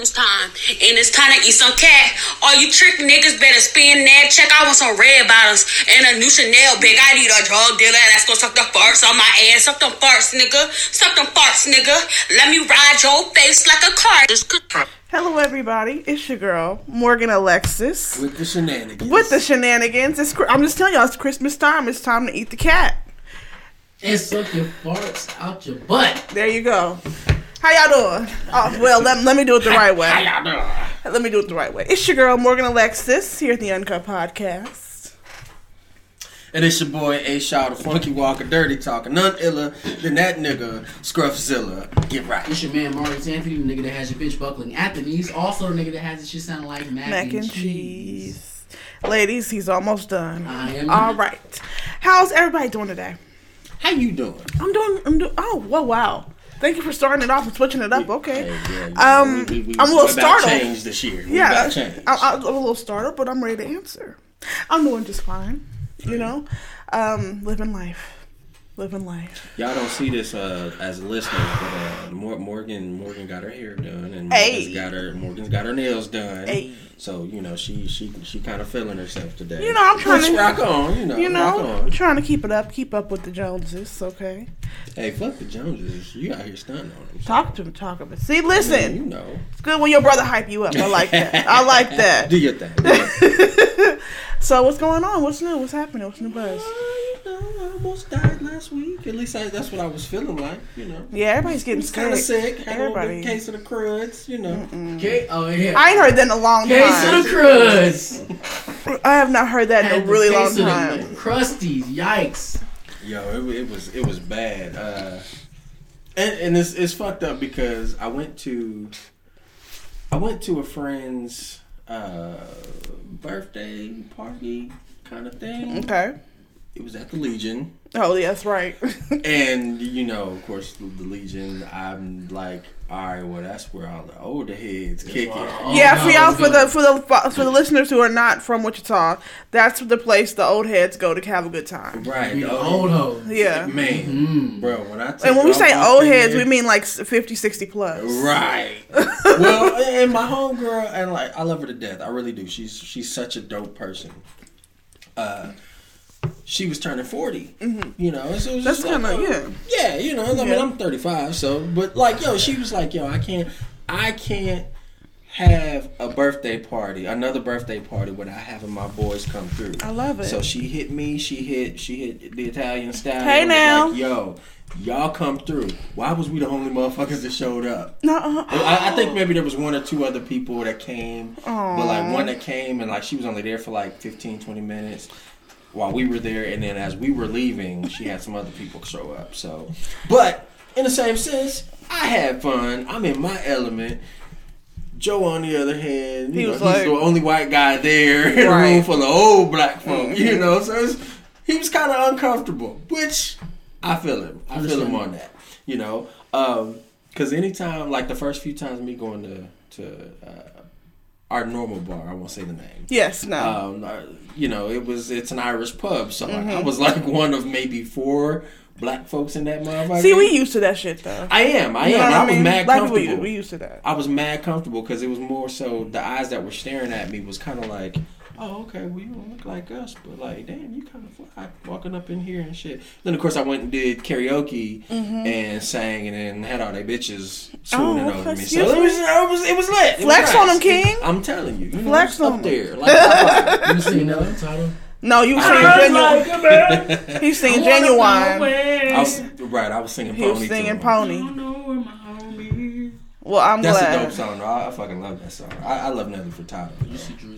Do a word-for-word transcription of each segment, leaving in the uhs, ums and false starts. Christmas time, and it's time to eat some cat. All you trick niggas better spend that check. I want some red bottles and a new Chanel bag. I need a drug dealer that's gonna suck the farts on my ass. Suck them farts, nigga. Suck them farts, nigga. Let me ride your face like a car. Hello, everybody. It's your girl, Morgan Alexis. With the shenanigans. With the shenanigans. It's, I'm just telling y'all, it's Christmas time. It's time to eat the cat. And suck your farts out your butt. There you go. How y'all doing? Oh, well, let, let me do it the right way. How y'all doing? Let me do it the right way. It's your girl, Morgan Alexis, here at the Uncut Podcast. And it's your boy, A-Shout, the funky walker, dirty talker, none iller than that nigga, Scruffzilla. Get right. It's your man, Marty Sanford, the nigga that has your bitch buckling at the knees. Also the nigga that has his shit sounding like mac, mac and, and cheese. cheese. Ladies, he's almost done. I am. All right. How's everybody doing today? How you doing? I'm doing, I'm doing, oh, well, wow. Thank you for starting it off and switching it up. Okay. Yeah, yeah, um, we, we, we, I'm a little startled. Change this year. We yeah. About change. I, I, I'm a little startled, but I'm ready to answer. I'm doing just fine. You know, um, living life. Living life. Y'all don't see this uh, as listeners, but uh, Morgan Morgan got her hair done, and Morgan's hey. got her Morgan's got her nails done. Hey. So you know she she she kind of feeling herself today. You know I'm trying Let's to rock on. You know, you know rock on. Trying to keep it up, keep up with the Joneses. Okay. Hey, fuck the Joneses. You out here stunting on them. So. Talk to them. Talk about. See, listen. I mean, you know, it's good when your brother hype you up. I like that. I like that. Do your thing. Do your thing. So what's going on? What's new? What's happening? What's new buzz? I almost died last week. At least I, that's what I was feeling like, you know. Yeah, everybody's getting sick. Kind of sick. Had everybody. A case of the cruds, you know. Okay. Oh yeah. I ain't heard that in a long case time. Case of the cruds. I have not heard that Had in a really long time. Of the crusties, yikes. Yo, it, it was it was bad, uh, and and it's it's fucked up because I went to I went to a friend's uh, birthday party kind of thing. Okay. It was at the Legion. Oh, yeah, that's right. And, you know, of course, the, the Legion, I'm like, all right, well, that's where all the older heads kick it. Oh, yeah, no, for y'all, for the, for the for the listeners who are not from Wichita, that's the place the old heads go to have a good time. Right, the old hoes. Yeah. Man, mm-hmm. bro, when I tell And when we say old heads, we mean like fifty, sixty plus. Right. Well, and my homegirl, and like, I love her to death. I really do. She's, she's such a dope person. Uh... She was turning forty, mm-hmm. you know. So it was that's kind of like, oh, yeah, yeah. You know, I mean, yeah. I'm thirty-five, so but like, yo, she was like, yo, I can't, I can't have a birthday party, another birthday party without having my boys come through. I love it. So she hit me, she hit, she hit the Italian style. Hey now, was like, yo, y'all come through. Why was we the only motherfuckers that showed up? No, uh-uh. I, I think maybe there was one or two other people that came, Aww. but like one that came and like she was only there for like fifteen, twenty minutes. While we were there, and then as we were leaving, she had some other people show up. So, but in the same sense, I had fun. I'm in my element. Joe, on the other hand, you he know, he's like, the only white guy there right. in a room full of old black folk. You know, so it's, he was kind of uncomfortable, which I feel him. I feel him on that. You know, because um, anytime, like the first few times me going to to. Uh, Our normal bar, I won't say the name. Yes, no. Um, you know, it was it's an Irish pub, so mm-hmm. I was like one of maybe four black folks in that motherfucker. See, we used to that shit though. I am, I you am. I, I mean? was mad black comfortable. We, we used to that. I was mad comfortable because it was more so the eyes that were staring at me was kind of like, oh, okay, well you don't look like us, but like, damn, you kind of fly walking up in here and shit. Then of course I went and did karaoke mm-hmm. and sang and then had all they bitches swooning oh, over me. So it was, it was, it was lit. It Flex was nice. On them, King. I'm telling you, you Flex know, on them. Like, like, you seen another title? No, you seen genuine. He's singing genuine. I was, right, I was singing Pony. He was singing too. Pony. I don't know where my home is. Well, I'm That's glad. That's a dope song. Though. I fucking love that song. I, I love nothing for title. You see, Drew.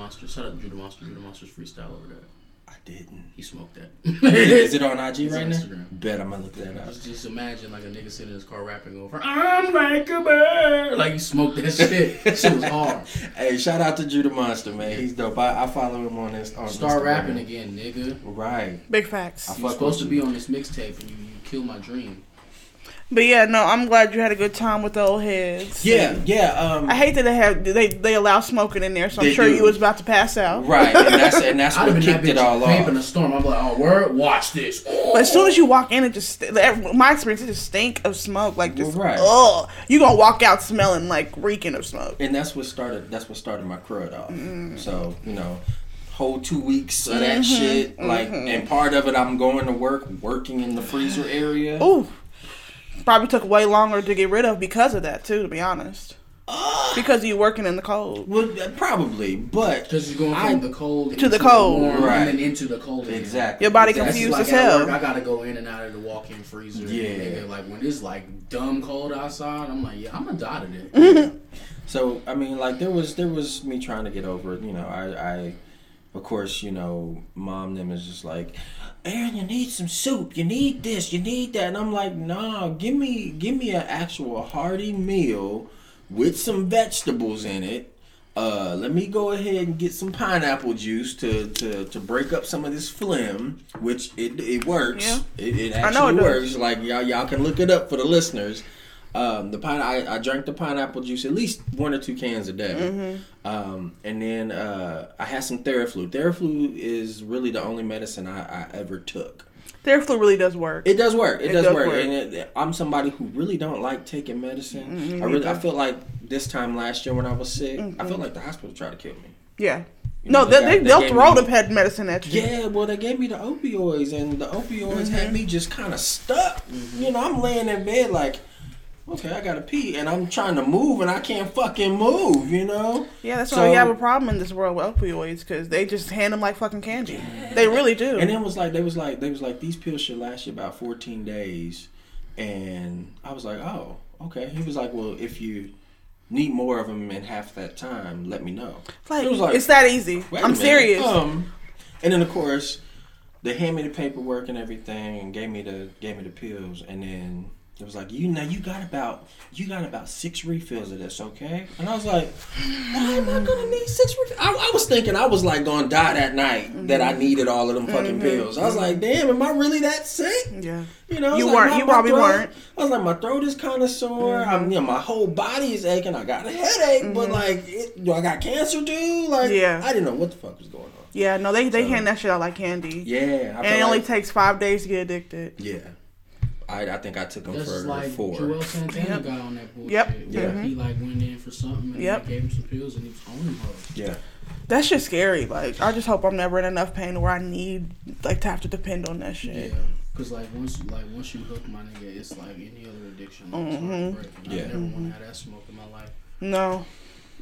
Monster. Shout out to Drew the Monster. Drew the Monster's freestyle over there. I didn't. He smoked that. Is it on I G it's right on Instagram. Now? Bet I'm gonna look that up. Just, just imagine like a nigga sitting in his car rapping over, I'm like a bird. Like you smoked that shit. Shit was hard. Hey, shout out to Drew the Monster, man. He's dope. I, I follow him on this. On Start Instagram. Rapping again, nigga. Right. Big facts. I You're supposed to be on this mixtape and you, you kill my dream. But yeah, no, I'm glad you had a good time with the old heads. Yeah, yeah. Um, I hate that they have they they allow smoking in there, so I'm sure do. you was about to pass out. Right, and that's and that's what kicked it all off. In a storm, I'm like, oh word, watch this. Oh. But as soon as you walk in, it just my experience, it just stink of smoke, like just right. oh, you gonna walk out smelling like reeking of smoke. And that's what started. That's what started my crud off. Mm. So you know. Whole two weeks of that mm-hmm, shit, like, mm-hmm. and part of it, I'm going to work, working in the freezer area. Ooh, probably took way longer to get rid of because of that too. To be honest, uh, because you working in the cold. Well, probably, but because you're going from I, the cold to the cold, the warm, right? And then into the cold, exactly. Your body exactly. confused like as hell. Work, I gotta go in and out of the walk-in freezer. Yeah, like when it's like dumb cold outside, I'm like, yeah, I'm gonna die today. Mm-hmm. So I mean, like there was there was me trying to get over it. You know, I. I Of course, you know, mom them is just like, Aaron, you need some soup. You need this. You need that. And I'm like, nah, give me give me an actual hearty meal with some vegetables in it. Uh, let me go ahead and get some pineapple juice to, to, to break up some of this phlegm, which it it works. Yeah. It, it actually it works. Does. Like y'all y'all can look it up for the listeners. Um, the pine I, I drank the pineapple juice at least one or two cans a day, mm-hmm. um, and then uh, I had some Theraflu. Theraflu is really the only medicine I, I ever took. Theraflu really does work. It does work. It, it does, does work. work. And it, I'm somebody who really don't like taking medicine. Mm-hmm. I really I feel like this time last year when I was sick, mm-hmm. I felt like the hospital tried to kill me. Yeah. You no, know, they, they, they they'll throw the pet medicine at you. Yeah, well, they gave me the opioids, and the opioids mm-hmm. had me just kind of stuck. Mm-hmm. You know, I'm laying in bed like. Okay, I gotta pee, and I'm trying to move, and I can't fucking move, you know? Yeah, that's so, why we have a problem in this world with opioids, because they just hand them like fucking candy. Yeah. They really do. And it was like, they was like, they was like, these pills should last you about fourteen days, and I was like, oh, okay. He was like, well, if you need more of them in half that time, let me know. It's like, it was like it's that easy. I'm serious. Um, and then, of course, they hand me the paperwork and everything, and gave me the gave me the pills, and then... It was like, you know, you got about you got about six refills of this, okay? And I was like, why am I gonna need six refills? I, I was thinking I was like gonna die that night mm-hmm. that I needed all of them fucking mm-hmm. pills. I was like, damn, am I really that sick? Yeah, you know, you weren't. Like, you probably throat, weren't. I was like, my throat is kind of sore. Mm-hmm. I'm, you know, my whole body is aching. I got a headache, mm-hmm. but like, it, do I got cancer, dude? Like, yeah. I didn't know what the fuck was going on. Yeah, no, they they so, hand that shit out like candy. Yeah, I and it only like, takes five days to get addicted. Yeah. I, I think I took him That's for like four. Jarell Santana yep. got on that bullshit. Yep. Yeah. Mm-hmm. He like went in for something and yep. they gave him some pills and he was on them. Yeah. That's just scary. Like I just hope I'm never in enough pain where I need like to have to depend on that shit. Yeah. Cause like once like once you hook my nigga, it's like any other addiction. Like, mm-hmm. Break. And yeah. I never mm-hmm. want to have that smoke in my life. No.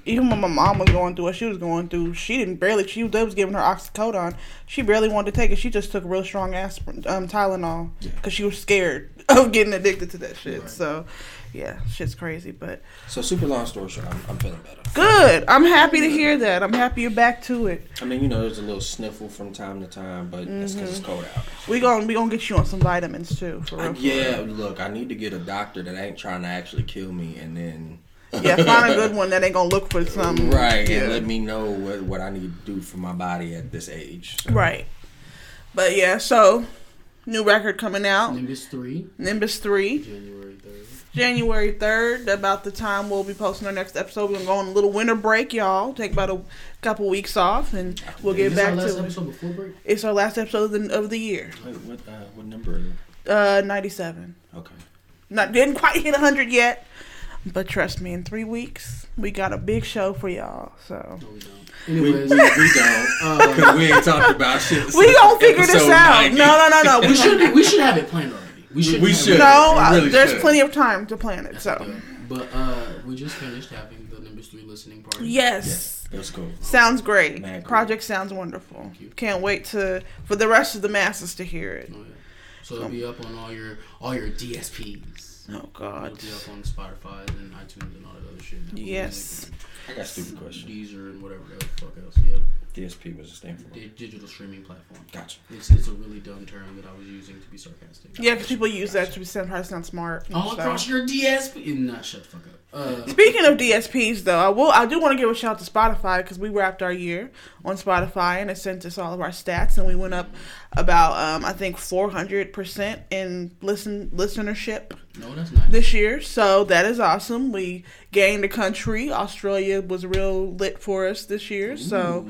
Even when my mom was going through what she was going through, she didn't barely. She they was giving her oxycodone. She barely wanted to take it. She just took real strong aspirin, um, Tylenol, because yeah. she was scared of getting addicted to that shit. Right. So, yeah, shit's crazy. But so super long story short, I'm, I'm feeling better. Good. I'm happy to hear that. I'm happy you're back to it. I mean, you know, there's a little sniffle from time to time, but mm-hmm. that's because it's cold out. We gonna we gonna get you on some vitamins too. For real. I, yeah, for real. Look, I need to get a doctor that ain't trying to actually kill me, and then. Yeah, find a good one that ain't gonna look for something. Right, yeah. And let me know what, what I need to do for my body at this age. So. Right. But yeah, so, new record coming out. Nimbus three. Nimbus three. January third. January third, about the time we'll be posting our next episode. We're gonna go on a little winter break, y'all. Take about a couple weeks off, and we'll get back to it. Is this our last episode before break? It's our last episode of the, of the year. Wait, what, uh, what number is it? Uh, ninety-seven. Okay. Not, didn't quite hit one hundred yet. But trust me, in three weeks, we got a big show for y'all. So no, we don't. Anyways, we, we, we don't. Because um, we ain't talking about shit. We gonna figure this out. ninety. No, no, no, no. We should we should have it planned already. We should. We should. No, really uh, there's should. plenty of time to plan it. So. Yeah. But uh, we just finished having the Numbers three listening party. Yes. Yeah, that's cool. Sounds great. Man, cool. Project sounds wonderful. Thank you. Can't wait to for the rest of the masses to hear it. Oh, yeah. So it'll be up on all your all your D S Ps. Oh, God. It'll be up on Spotify and iTunes and all that other shit. Yes. I got stupid questions. Deezer and whatever else. Fuck else, yeah. D S P was his name for it. Digital streaming platform. Gotcha. It's, it's a really dumb term that I was using to be sarcastic. Yeah, because people use gotcha. that to be said, "That's not smart." All so. Across your D S P. Nah, shut the fuck up. Uh, Speaking of D S Ps, though, I will. I do want to give a shout out to Spotify because we wrapped our year on Spotify and it sent us all of our stats, and we went up about um, I think four hundred percent in listen listenership. No, that's nice. This year, so that is awesome. We gained a country. Australia was real lit for us this year. Ooh. So,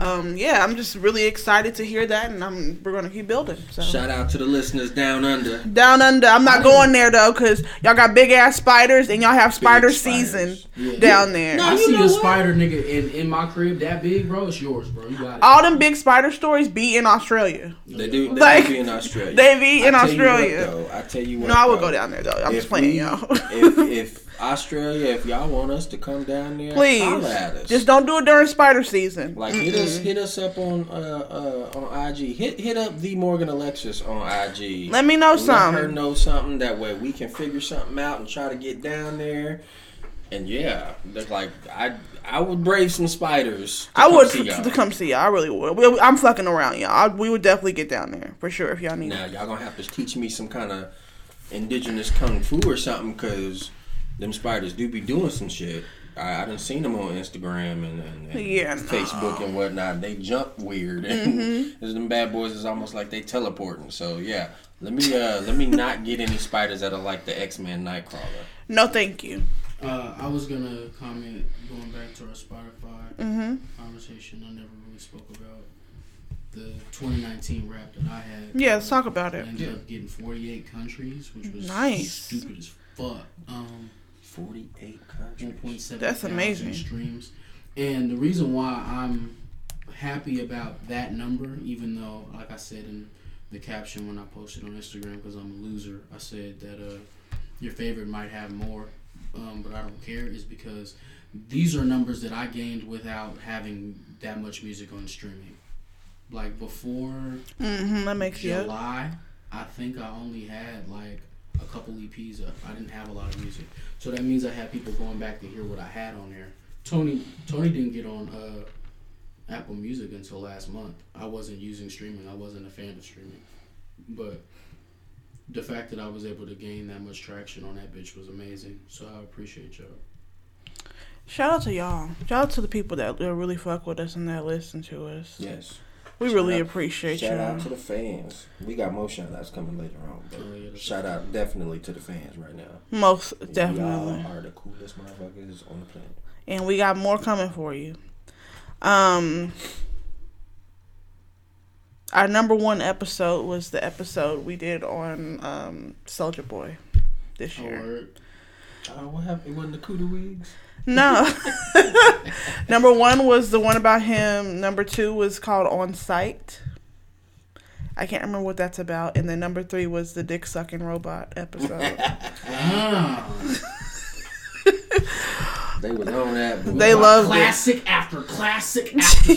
um, yeah, I'm just really excited to hear that, and I'm we're gonna keep building. So. Shout out to the listeners down under. Down under. I'm not going there though, cause y'all got big ass spiders, and y'all have spiders. Spider season yeah. down there. No, I see a spider nigga in, in my crib that big, bro. It's yours, bro. You got it. All them big spider stories be in Australia. They do. They like, be in Australia. They be in I Australia. What, though, I tell you what. No, I would go down there though. I'm just playing, we, y'all. if, if Australia, if y'all want us to come down there, please holler at us. Just don't do it during spider season. Like mm-hmm. hit us, hit us up on uh, uh, on I G. Hit hit up the Morgan Alexis on I G. Let me know Let something. Let her know something that way we can figure something out and try to get down there. And yeah, like I, I would brave some spiders. I would see y'all. to come see y'all. I really would. I'm fucking around, y'all. I, we would definitely get down there for sure if y'all need. Now it. Y'all gonna have to teach me some kind of indigenous kung fu or something, because them spiders do be doing some shit. I, I done seen them on Instagram and, and, and yeah, Facebook no. and whatnot. They jump weird, and mm-hmm. them bad boys is almost like they teleporting. So yeah, let me uh, let me not get any spiders that are like the X-Men Nightcrawler. No, thank you. Uh, I was gonna comment going back to our Spotify mm-hmm. conversation. I never really spoke about the twenty nineteen rap that I had. Yeah, let's talk about it. I ended yeah. up getting forty-eight countries, which was nice. Stupid as fuck. Um, forty-eight countries. That's amazing. Streams. And the reason why I'm happy about that number, even though, like I said in the caption when I posted on Instagram, because I'm a loser, I said that uh, your favorite might have more. Um, but I don't care, is because these are numbers that I gained without having that much music on streaming. Like before mm-hmm, that makes July, I think I only had like a couple E Ps up. I didn't have a lot of music. So that means I had people going back to hear what I had on there. Tony Tony didn't get on uh, Apple Music until last month. I wasn't using streaming. I wasn't a fan of streaming. But the fact that I was able to gain that much traction on that bitch was amazing. So I appreciate y'all. Shout out to y'all. Shout out to the people that really fuck with us and that listen to us. Yes. We shout really out, appreciate shout y'all. Shout out to the fans. We got more shout outs coming later on. But oh, yeah, shout out definitely to the fans right now. Most definitely. Y'all are the coolest motherfuckers on the planet. And we got more coming for you. Um... Our number one episode was the episode we did on um, Soulja Boy this year. Oh, uh, what happened? It wasn't the Kudu Wigs? No. Number one was the one about him. Number two was called On Sight. I can't remember what that's about. And then number three was the dick sucking robot episode. They was on that. Boy. They loved classic it. After classic after.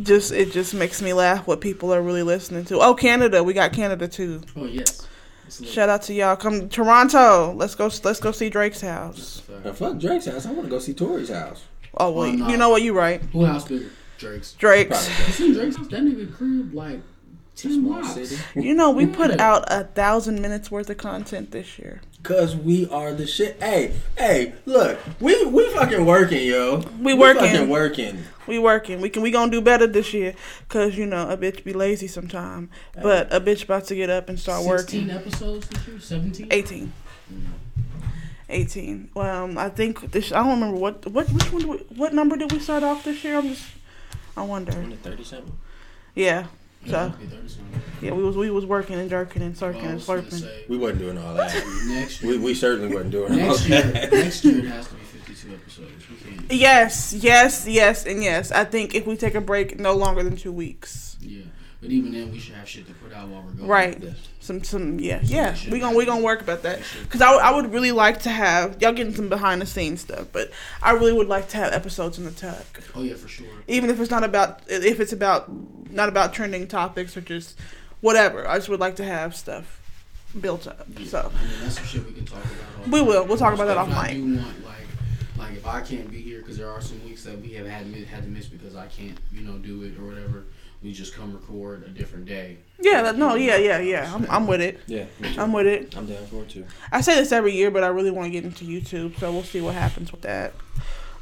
just it just makes me laugh what people are really listening to. Oh, Canada, we got Canada too. Oh yes, shout out to y'all. Come to Toronto. Let's go. Let's go see Drake's house. Now, fuck Drake's house. I want to go see Tory's house. Oh well, you know what? You right. Who house bigger? Drake's. Drake's. You seen Drake's house? That nigga crib like ten blocks. You know we put out a thousand minutes worth of content this year. Cause we are the shit. Hey, hey, look, we we fucking working, yo. We working. We fucking working. We working. We can. We gonna do better this year. Cause you know a bitch be lazy sometime, hey. But a bitch about to get up and start sixteen working. Sixteen episodes this year. Seventeen. Eighteen. Eighteen. Well, um, I think this. I don't remember what what which one. Do we, what number did we start off this year? I'm just. I wonder. thirty-seven. Yeah. So, yeah, we was we was working and jerking and circling well, and slurping. Say, we wasn't doing all that. Next year, we we certainly wasn't doing all year, that. Next year it has to be fifty-two episodes. We can't yes, yes, yes, and yes. I think if we take a break, no longer than two weeks. Yeah, but even then, we should have shit to put out while we're going. Right. Some some yeah some yeah. We gonna we gonna work about that because I, I would really like to have y'all getting some behind the scenes stuff, but I really would like to have episodes in the tuck. Oh yeah, for sure. Even if it's not about if it's about. Not about trending topics or just whatever. I just would like to have stuff built up. Yeah. So I mean, that's some shit we can talk about. All we will. We'll talk about that off mic. I do want like, like like if I can't be here, because there are some weeks that we have had had to miss because I can't, you know, do it or whatever. We just come record a different day. Yeah, that, no, yeah, yeah, yeah. I'm, I'm with it. Yeah, I'm with it. I'm down for it too. I say this every year, but I really want to get into YouTube, so we'll see what happens with that.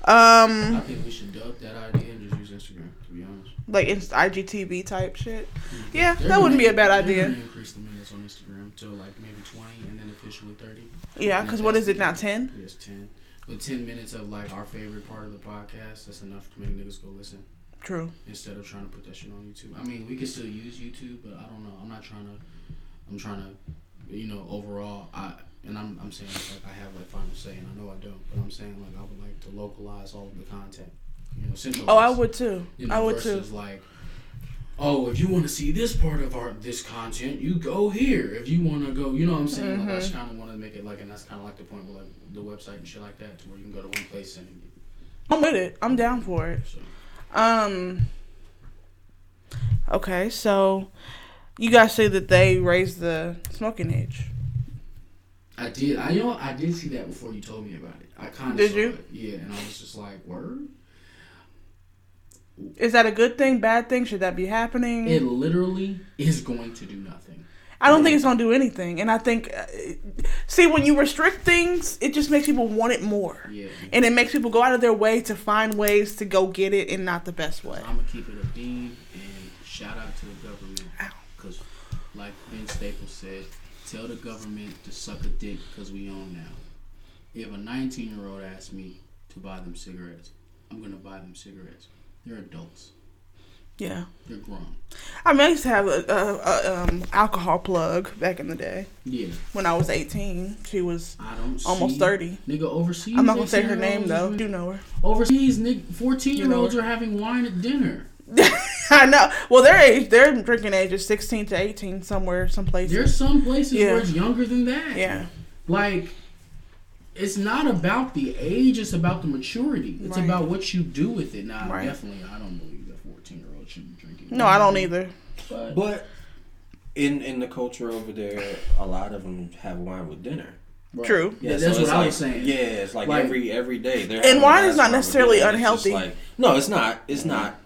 Um, I think we should duck that idea and just use Instagram, to be honest. Like it's I G T V type shit. Mm-hmm. Yeah, they're that wouldn't be a bad idea. They're gonna increase the minutes on Instagram to like maybe twenty, and then officially thirty. Yeah, because what is it now? ten? Yes, ten. But ten minutes of like our favorite part of the podcast, that's enough to make niggas go listen. True. Instead of trying to put that shit on YouTube. I mean, we can still use YouTube, but I don't know. I'm not trying to. I'm trying to, you know, overall. I and I'm I'm saying this, like I have like final say, and I know I don't, but I'm saying like I would like to localize all of the content. You know, centralize. Oh, I would too. You know, I would versus too. Like, oh, if you want to see this part of our this content, you go here. If you want to go, you know what I'm saying? Mm-hmm. Like I just kind of want to make it like, and that's kind of like the point where like the website and shit like that, to where you can go to one place and. I'm with it. I'm down for it. So. Um, okay, so you guys see that they raised the smoking age. I did. I you know I did see that before you told me about it. I kind of did saw you? It. Yeah, and I was just like, word? Is that a good thing, bad thing? Should that be happening? It literally is going to do nothing. I don't yeah. think it's going to do anything. And I think, uh, see, when you restrict things, it just makes people want it more. Yeah. And it makes people go out of their way to find ways to go get it and not the best way. I'm going to keep it a beam and shout out to the government. Because like Ben Staples said, tell the government to suck a dick because we own now. If a nineteen-year-old asks me to buy them cigarettes, I'm going to buy them cigarettes. They're adults. Yeah. They're grown. I mean, I used to have a, a, a um, alcohol plug back in the day. Yeah. When I was eighteen, she was I don't almost see, thirty. Nigga, overseas. I'm not gonna say her name though. You know her. Overseas, nigga, fourteen-year-olds are having wine at dinner. I know. Well, their age, their drinking age is sixteen to eighteen somewhere, some places. There's some places yeah. where it's younger than that. Yeah. Like. It's not about the age, it's about the maturity. It's right. about what you do with it. Now, right. definitely, I don't believe that fourteen-year-olds should be drinking. No, I don't either. But, but in in the culture over there, a lot of them have wine with dinner. Right. True. Yeah, yeah, that's so what I like, was saying. Yeah, it's like, like every every day. And wine is not necessarily unhealthy. Like, no, it's not. It's mm-hmm. not.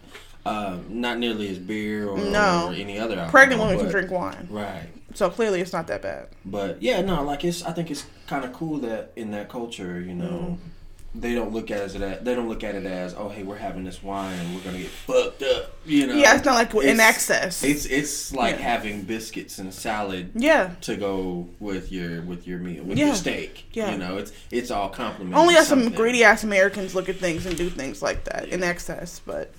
Um, not nearly as beer or, no. or any other alcohol. Pregnant women but, can drink wine. Right. So clearly it's not that bad. But yeah, no, like it's I think it's kind of cool that in that culture, you know, mm-hmm. they don't look at it as they don't look at it as, oh, hey, we're having this wine and we're going to get fucked up, you know. Yeah, it's not like it's, in excess. It's it's like yeah. having biscuits and salad yeah. to go with your with your meal, with yeah. your steak. Yeah. You know, it's it's all complimentary. Only us some greedy ass Americans look at things and do things like that in excess, but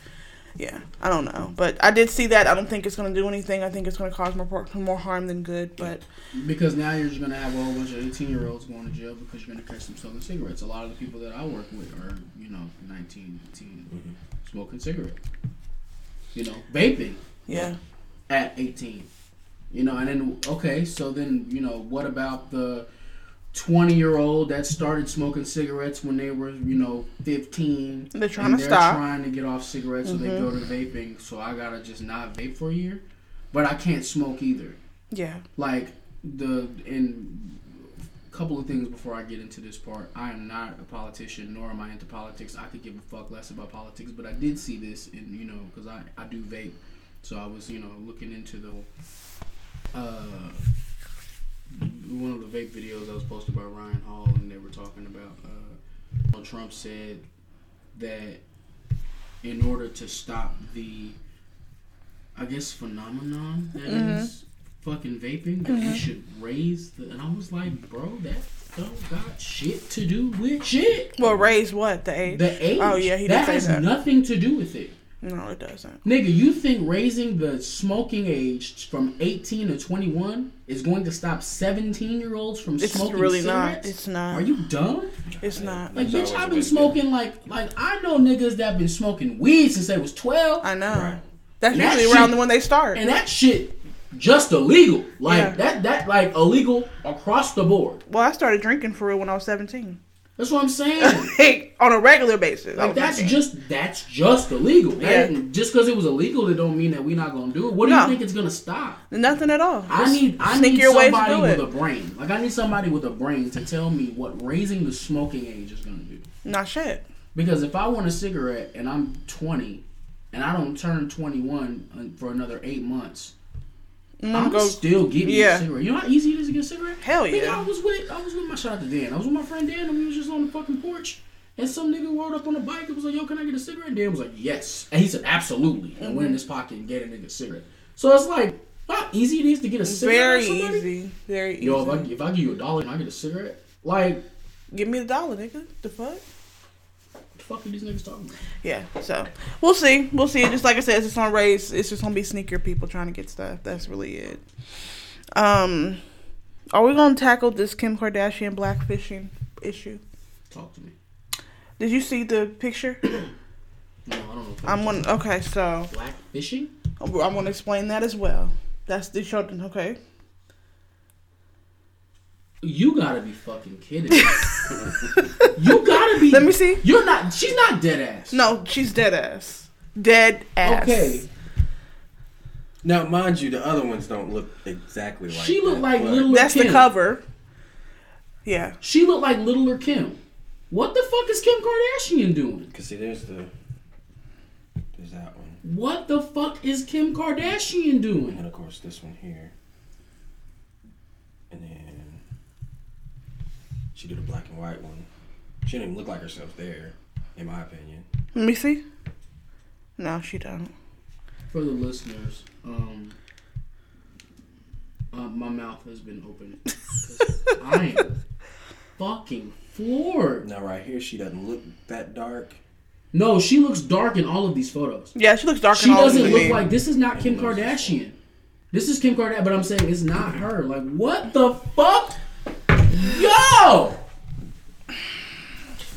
yeah, I don't know, but I did see that. I don't think it's going to do anything. I think it's going to cause more more harm than good. But because now you're just going to have a whole bunch of eighteen-year-olds going to jail because you're going to catch them smoking cigarettes. A lot of the people that I work with are, you know, nineteen, eighteen, mm-hmm. smoking cigarettes. You know, vaping. Yeah. At eighteen, you know, and then okay, so then you know, what about the twenty-year-old that started smoking cigarettes when they were, you know, fifteen. They're trying and to they're stop. They're trying to get off cigarettes, mm-hmm. so they go to vaping. So I gotta just not vape for a year, but I can't smoke either. Yeah. Like the in a couple of things before I get into this part. I am not a politician, nor am I into politics. I could give a fuck less about politics, but I did see this, and you know, because I I do vape, so I was you know looking into the. Uh, One of the vape videos that was posted by Ryan Hall, and they were talking about uh, Trump said that in order to stop the, I guess, phenomenon that mm-hmm. is fucking vaping, mm-hmm. that you should raise the. And I was like, bro, that don't got shit to do with shit. Well, raise what? The age? The age? Oh, yeah, he didn't say that. That has nothing to do with it. No, it doesn't. Nigga, you think raising the smoking age from eighteen to twenty-one is going to stop seventeen-year-olds from it's smoking really cigarettes? It's really not. It's not. Are you dumb? It's not. Like, bitch, I've been smoking thing. like, like I know niggas that been smoking weed since they was twelve. I know. Right. That's and usually that around shit, when they start. And that shit just illegal. Like, yeah. that, that, like, illegal across the board. Well, I started drinking for real when I was seventeen. That's what I'm saying. Like, on a regular basis. Like, that's saying. just that's just illegal. Yeah. That, just because it was illegal, it don't mean that we're not going to do it. What do no. you think it's going to stop? Nothing at all. I just need I need somebody with it. a brain. Like, I need somebody with a brain to tell me what raising the smoking age is going to do. Not shit. Because if I want a cigarette and I'm twenty and I don't turn twenty-one for another eight months... Mm, I'm go, still getting yeah. a cigarette. You know how easy it is to get a cigarette? Hell yeah. Nigga, I was with I was with my shout out to Dan. I was with my friend Dan and we was just on the fucking porch and some nigga rolled up on a bike and was like, yo, can I get a cigarette? And Dan was like, yes. And he said, absolutely. And mm-hmm. went in his pocket and gave a nigga a cigarette. So it's like, how easy it is to get a cigarette. Very easy. Very easy. Yo, if I, if I give you a dollar and I get a cigarette, like. Give me the dollar, nigga. The fuck? Fuck are these niggas talking about? Yeah, so we'll see. We'll see. Just like I said, it's just on race. It's just gonna be sneaker people trying to get stuff. That's really it. Um, are we gonna tackle this Kim Kardashian blackfishing issue? Talk to me. Did you see the picture? No, I don't know. I'm one. Okay, so blackfishing. I'm gonna explain that as well. That's the children. Okay. You gotta be fucking kidding me. You gotta be. Let me see. You're not. She's not dead ass. No, she's dead ass. Dead ass. Okay. Now, mind you, the other ones don't look exactly like. She looked like Littler. That's Kim. The cover. Yeah. She looked like Littler Kim. What the fuck is Kim Kardashian doing? Cause see, there's the. There's that one. What the fuck is Kim Kardashian doing? And of course, this one here. And then. She did a black and white one. She didn't even look like herself there, in my opinion. Let me see. No, she don't. For the listeners, um, uh, my mouth has been open. I am fucking floored. Now, right here, she doesn't look that dark. No, she looks dark in all of these photos. Yeah, she looks dark she in all of these photos. She doesn't look like... This is not Kim Kardashian. This is Kim Kardashian, but I'm saying it's not her. Like, what the fuck? Yo!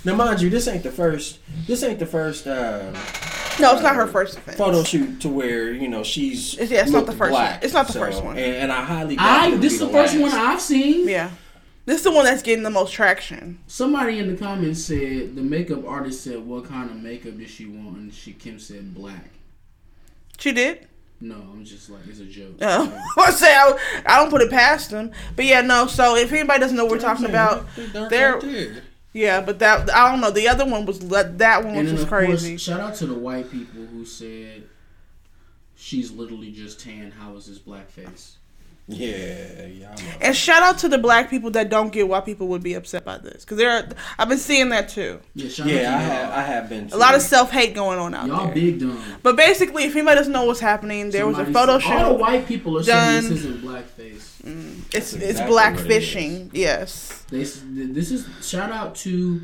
Now, mind you, this ain't the first. This ain't the first. Uh, no, it's uh, not her first offense. Photo shoot to where you know she's. It's, yeah, it's not the first. Black, one. It's not the so, first one. And, and I highly. I this is the, the first last. one I've seen. Yeah, this is the one that's getting the most traction. Somebody in the comments said the makeup artist said, "What kind of makeup did she want?" And she Kim said, "Black." She did. No, I'm just like, it's a joke. Uh, I say I, I don't put it past them, but yeah, no. So if anybody doesn't know what we're talking about, they're right yeah, but that I don't know. The other one was that one was just crazy. Course, shout out to the white people who said she's literally just tan. How is this blackface? Yeah, yeah. And shout out to the black people that don't get why people would be upset by this, because there are, I've been seeing that too. Yeah, shout yeah out to I, have, I have been. Too. A lot of self hate going on out y'all there. Y'all big dumb. But basically, if anybody doesn't know what's happening, there Somebody was a photo shoot. All the white people are saying this isn't blackface. Mm, it's exactly it's blackfishing. It yes. This this is shout out to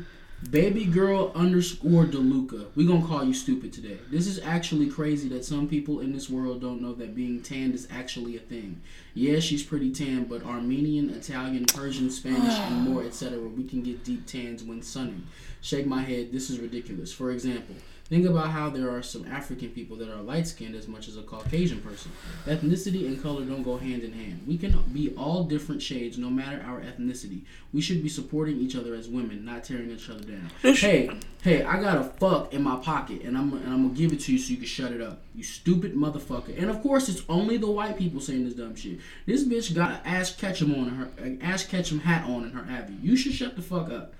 baby girl underscore DeLuca. We're gonna call you stupid today. This is actually crazy that some people in this world don't know that being tanned is actually a thing. Yeah, she's pretty tan, but Armenian, Italian, Persian, Spanish, and more, et cetera. We can get deep tans when sunning. Shake my head. This is ridiculous. For example, think about how there are some African people that are light-skinned as much as a Caucasian person. Ethnicity and color don't go hand in hand. We can be all different shades no matter our ethnicity. We should be supporting each other as women, not tearing each other down. Hey, hey, I got a fuck in my pocket, and I'm, and I'm going to give it to you so you can shut it up. You stupid motherfucker. And, of course, it's only the white people saying this dumb shit. This bitch got an Ash Ketchum on her, an Ash Ketchum hat on in her abbey. You should shut the fuck up.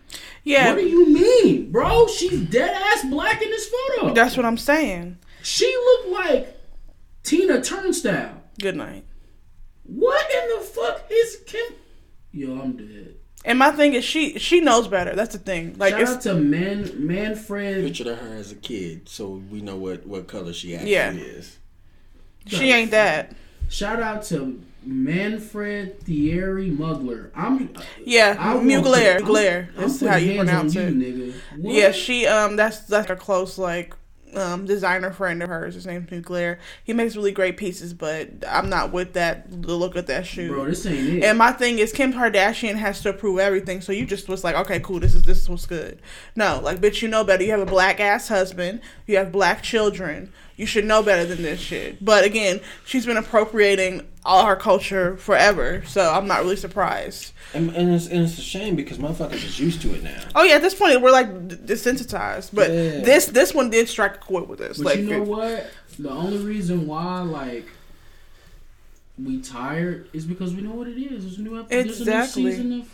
Yeah. What do you mean, bro? She's dead ass black in this photo. That's what I'm saying. She looked like Tina Turnstile. Good night. What in the fuck is Kim? Yo, I'm dead. And my thing is, she she knows better. That's the thing. Like, shout it's, out to Man Manfred. Pictured her as a kid, so we know what, what color she actually yeah. is. She no, ain't that. Shout out to Manfred Thierry Mugler. I'm yeah, Mugler. Mugler. That's how you pronounce it. You, yeah, she um, that's that's her close like um designer friend of hers. His name's Mugler. He makes really great pieces, but I'm not with that. The look at that shoe, bro. This ain't it. And my thing is, Kim Kardashian has to approve everything. So you just was like, okay, cool. This is this is what's good. No, like, bitch, you know better. You have a black ass husband. You have black children. You should know better than this shit. But again, she's been appropriating all her culture forever, so I'm not really surprised. And, and, it's, and it's a shame because motherfuckers is used to it now. Oh yeah, at this point we're like desensitized. But yeah. this this one did strike a chord with us. But like, you know what? The only reason why like we tired is because we know what it is. There's a new episode. Exactly. There's a new season of.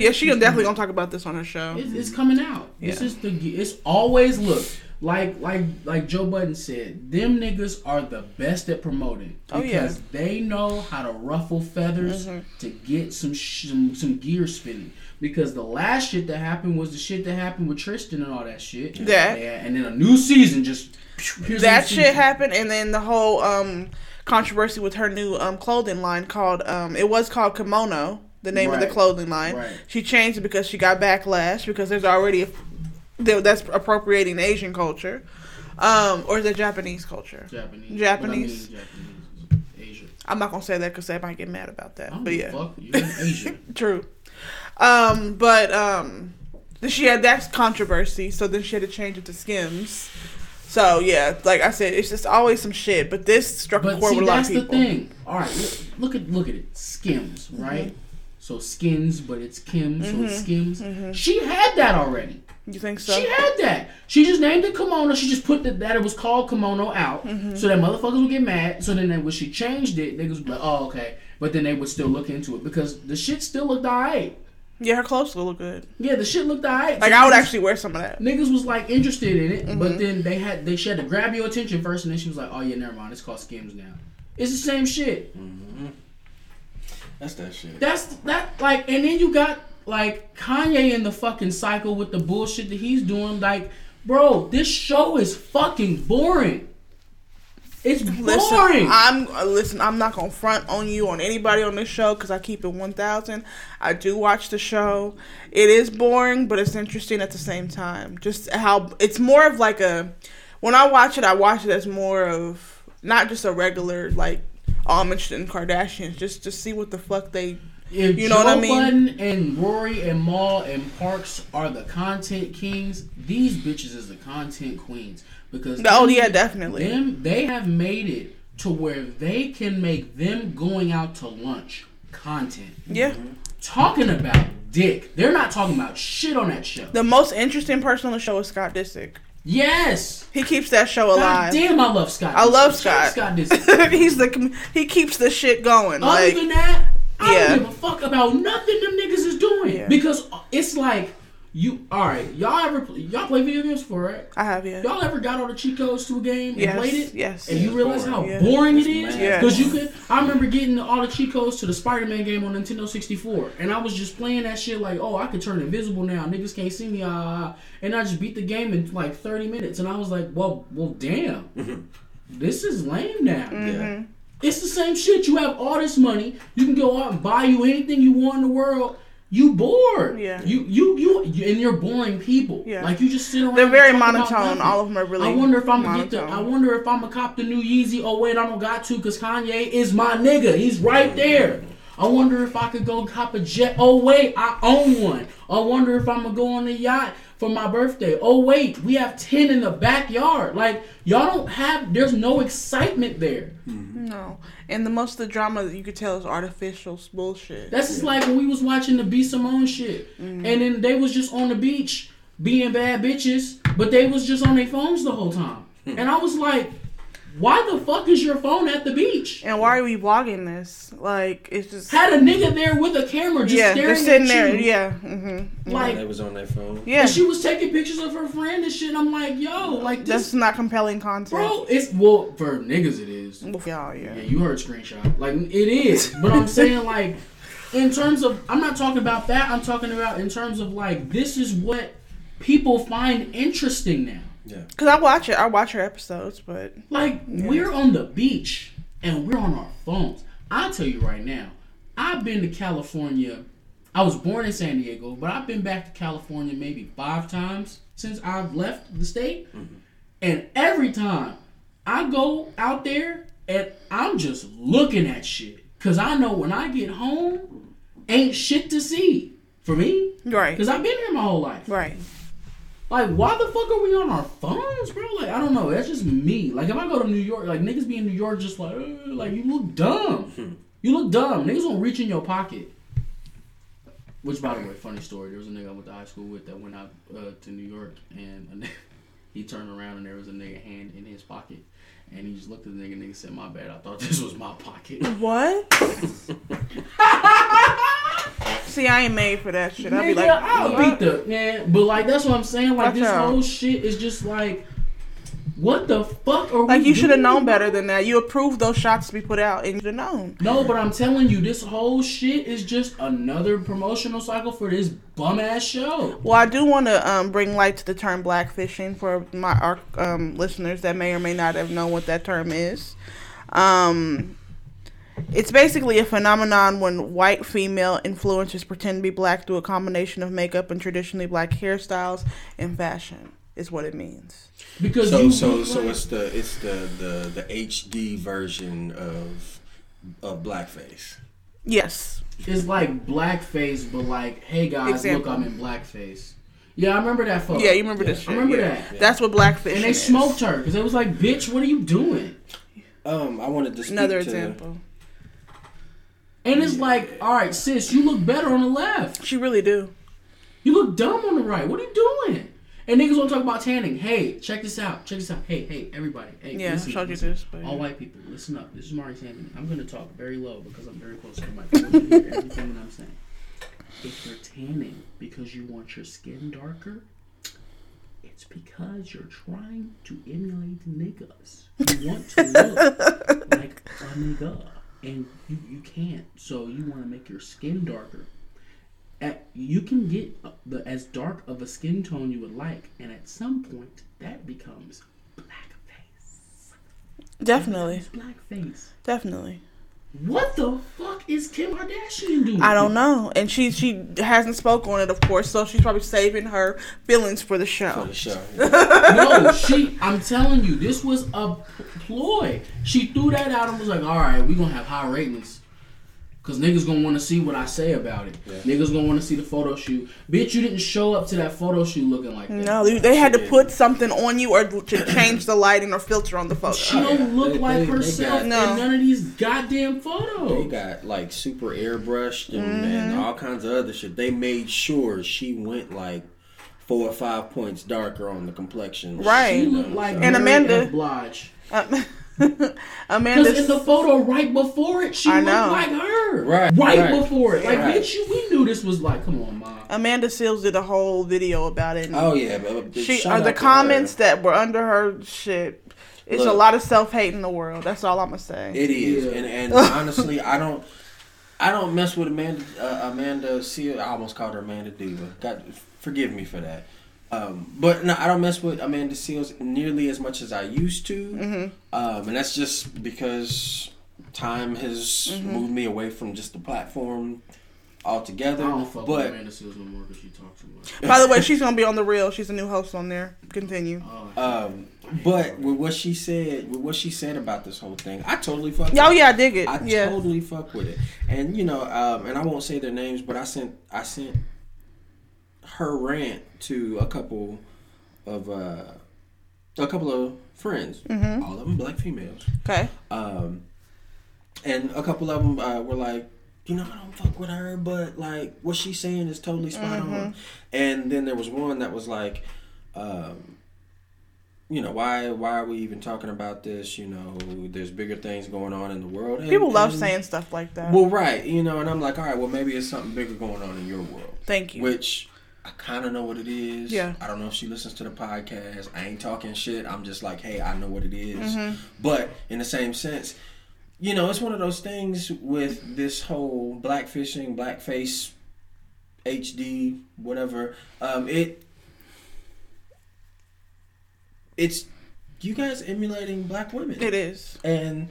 Yeah, she definitely gonna talk about this on her show. It's, it's coming out. Yeah. This is the. It's always look like like like Joe Budden said. Them niggas are the best at promoting because oh, yeah. they know how to ruffle feathers mm-hmm. to get some, sh- some some gear spinning. Because the last shit that happened was the shit that happened with Tristan and all that shit. That yeah, and then a new season just that shit season. happened, and then the whole um controversy with her new um clothing line called um it was called Kimono. The name right. of the clothing line. Right. She changed it because she got backlash because there's already a, that's appropriating Asian culture, um, or is it Japanese culture? Japanese. Japanese. Well, I mean, Japanese. Asia. I'm not gonna say that because they might get mad about that. I don't but yeah, fuck you. Asia. True. Um, but um, then she had that controversy, so then she had to change it to Skims. So yeah, like I said, it's just always some shit. But this struck a chord with a lot of people. But see, that's the thing. All right, look at look at it. Skims, right? Mm-hmm. So Skins, but it's Kim, mm-hmm. so it's Skims. Mm-hmm. She had that already. You think so? She had that. She just named it Kimono. She just put the, that it was called Kimono out, mm-hmm. so that motherfuckers would get mad. So then they, when she changed it, niggas would be like, oh, okay. But then they would still look into it because the shit still looked all right. Yeah, her clothes still look good. Yeah, the shit looked all right. Like, so I would niggas, actually wear some of that. Niggas was, like, interested in it, mm-hmm. but then they had they she had to grab your attention first, and then she was like, oh, yeah, never mind. It's called Skims now. It's the same shit. Mm-hmm. That's that shit. That's that like, and then you got like Kanye in the fucking cycle with the bullshit that he's doing. Like, bro, this show is fucking boring. It's boring. Listen, I'm listen. I'm not gonna front on you on anybody on this show because I keep it one thousand. I do watch the show. It is boring, but it's interesting at the same time. Just how it's more of like a when I watch it, I watch it as more of not just a regular like. Amish and Kardashians just to see what the fuck they if you know Joe what I mean Budden and Rory and Maul and Parks are the content kings. These bitches is the content queens because oh they, yeah definitely them, they have made it to where they can make them going out to lunch content. Yeah, mm-hmm. Talking about dick, they're not talking about shit on that show. The most interesting person on the show is Scott Disick. Yes, he keeps that show alive. God damn, I love Scott. I love Scott. Scott Disick. He's the he keeps the shit going. Other like, than that, I yeah. don't give a fuck about nothing them niggas is doing yeah. because it's like you. All right, y'all ever y'all play video games before? Right? I have. Yeah. Y'all ever got all the cheat codes to a game yes, and played it? Yes. And you realize how yeah. boring it is because yes. you could. I remember getting all the cheat codes to the Spider-Man game on Nintendo sixty-four, and I was just playing that shit like, oh, I can turn invisible now. Niggas can't see me. Ah. Uh, And I just beat the game in like thirty minutes, and I was like, "Well, well, damn, mm-hmm. this is lame now." Mm-hmm. Yeah. It's the same shit. You have all this money, you can go out and buy you anything you want in the world. You bored? Yeah. You you you, you and you're boring people. Yeah. Like you just sit around. They're very monotone. All of them are really. I wonder if I'm monotone. gonna get the. I wonder if I'm gonna cop the new Yeezy. Oh wait, I don't got to because Kanye is my nigga. He's right there. I wonder if I could go cop a jet. Oh wait, I own one. I wonder if I'm gonna go on the yacht for my birthday. Oh wait, we have ten in the backyard. Like y'all don't have. There's no excitement there. Mm-hmm. No, and the most of the drama that you could tell is artificial bullshit. That's just like when we was watching the B. Simone shit, mm-hmm. and then they was just on the beach being bad bitches, but they was just on their phones the whole time, mm-hmm. and I was like. Why the fuck is your phone at the beach? And why are we vlogging this? Like, it's just... Had a nigga there with a camera just yeah, staring at you. Yeah, they're sitting there, yeah. Mm-hmm. Like... Yeah, they was on their phone. Yeah. And she was taking pictures of her friend and shit, and I'm like, yo, like this... That's not compelling content. Bro, it's... Well, for niggas it is. Yeah, yeah. Yeah, you heard screenshot. Like, it is. But I'm saying, like, in terms of... I'm not talking about that. I'm talking about in terms of, like, this is what people find interesting now. Yeah, because I watch it. I watch her episodes, but... Like, yeah. we're on the beach, and we're on our phones. I'll tell you right now, I've been to California. I was born in San Diego, but I've been back to California maybe five times since I've left the state. Mm-hmm. And every time I go out there, and I'm just looking at shit. Because I know when I get home, ain't shit to see for me. Right. Because I've been here my whole life. Right. Like, why the fuck are we on our phones, bro? Like, I don't know. That's just me. Like, if I go to New York, like, niggas be in New York just like, like, you look dumb. You look dumb. Niggas won't reach in your pocket. Which, by the way, funny story. There was a nigga I went to high school with that went out uh, to New York, and a nigga, he turned around, and there was a nigga hand in his pocket. And he just looked at the nigga and nigga said, my bad, I thought this was my pocket. What? See, I ain't made for that shit. I'll be like, I'll what? beat the man. But like, that's what I'm saying. Like, Watch this out. whole shit is just like, what the fuck are we Like, you should have known better than that. You approved those shots to be put out and you should have known. No, but I'm telling you, this whole shit is just another promotional cycle for this bum-ass show. Well, I do want to um, bring light to the term blackfishing for my our, um, listeners that may or may not have known what that term is. Um... It's basically a phenomenon when white female influencers pretend to be black through a combination of makeup and traditionally black hairstyles and fashion, is what it means. Because so, so, so it's the it's the, the, the H D version of of blackface. Yes, it's like blackface, but like, hey guys, exactly. Look, I'm in blackface. Yeah, I remember that fuck. Yeah, you remember yeah, this shit. I remember yeah, that. Yeah. That's what blackface. And they is. smoked her because it was like, bitch, what are you doing? Um, I wanted to speak another example. To... And it's like, all right, sis, you look better on the left. She really do. You look dumb on the right. What are you doing? And niggas want to talk about tanning. Hey, check this out. Check this out. Hey, hey, everybody. Hey, yeah, listen, showed listen. You this, but... All white people, listen up. This is Marty Sanford. I'm going to talk very low because I'm very close to the microphone. You hear everything that I'm saying. If you're tanning because you want your skin darker, it's because you're trying to emulate niggas. You want to look like a nigga. And you, you can't, so you want to make your skin darker. At, you can get the as dark of a skin tone you would like, and at some point, that becomes blackface. Definitely. That becomes blackface. Definitely. What the fuck is Kim Kardashian doing? I don't know. And she she hasn't spoken on it, of course, so she's probably saving her feelings for the show. For the show. No, she, I'm telling you, this was a ploy. She threw that out and was like, all right, we're going to have high ratings. Because niggas going to want to see what I say about it. Yeah. Niggas going to want to see the photo shoot. Bitch, you didn't show up to that photo shoot looking like that. No, they, they had to put something on you or to change the lighting or filter on the photo. She don't yeah, look they, like they, herself they got, in none of these goddamn photos. They got, like, super airbrushed and, mm-hmm. and all kinds of other shit. They made sure she went, like, four or five points darker on the complexion. Right. She looked like and Amanda Blige. Um, Amanda, because in the photo right before it, she looked like her. Right, right, right. before it, like right. bitch, you, we knew this was like, come on, mom. Amanda Seals did a whole video about it. And oh yeah, but she are the comments that were under her shit. It's Look, a lot of self hate in the world. That's all I'm gonna say. It is, yeah. and and honestly, I don't, I don't mess with Amanda. Uh, Amanda Seals. I almost called her Amanda Diva. God, forgive me for that. Um, but no, I don't mess with Amanda Seals nearly as much as I used to, mm-hmm. um, and that's just because time has mm-hmm. moved me away from just the platform altogether. I don't fuck but, with Amanda Seals no more because she talks too much. By the way, she's gonna be on The Real. She's a new host on there. Continue. Oh, um, but with what she said, with what she said about this whole thing, I totally fuck. Oh with yeah, it. I dig it. I yeah. totally fuck with it. And you know, um, and I won't say their names, but I sent, I sent. her rant to a couple of uh, a couple of friends, mm-hmm. all of them black females. Okay, um, and a couple of them uh, were like, you know, I don't fuck with her, but like what she's saying is totally spot mm-hmm. on. And then there was one that was like, um, you know, why why are we even talking about this? You know, there's bigger things going on in the world. And, People love and, saying stuff like that. Well, right, you know, and I'm like, all right, well maybe it's something bigger going on in your world. Thank you. Which. I kind of know what it is. Yeah. I don't know if she listens to the podcast. I ain't talking shit. I'm just like, hey, I know what it is. Mm-hmm. But in the same sense, you know, it's one of those things with this whole blackfishing, blackface, H D, whatever. Um, it, it's you guys emulating black women. It is. And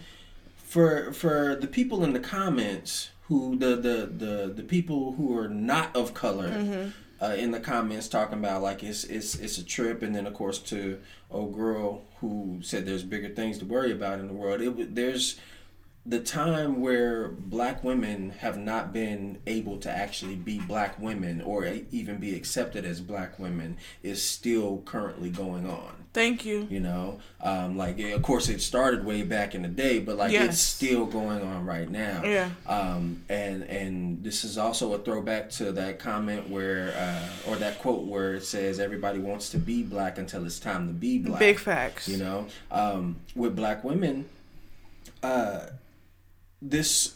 for for the people in the comments who the the the, the people who are not of color. Mm-hmm. Uh, in the comments talking about like it's it's it's a trip, and then of course to old girl who said there's bigger things to worry about in the world. It there's the time where black women have not been able to actually be black women or even be accepted as black women is still currently going on. Thank you. You know, um, like, of course, it started way back in the day, but like yes. it's still going on right now. Yeah. Um, and and this is also a throwback to that comment where uh, or that quote where it says everybody wants to be black until it's time to be black. Big facts. You know, um, with black women. Uh, This,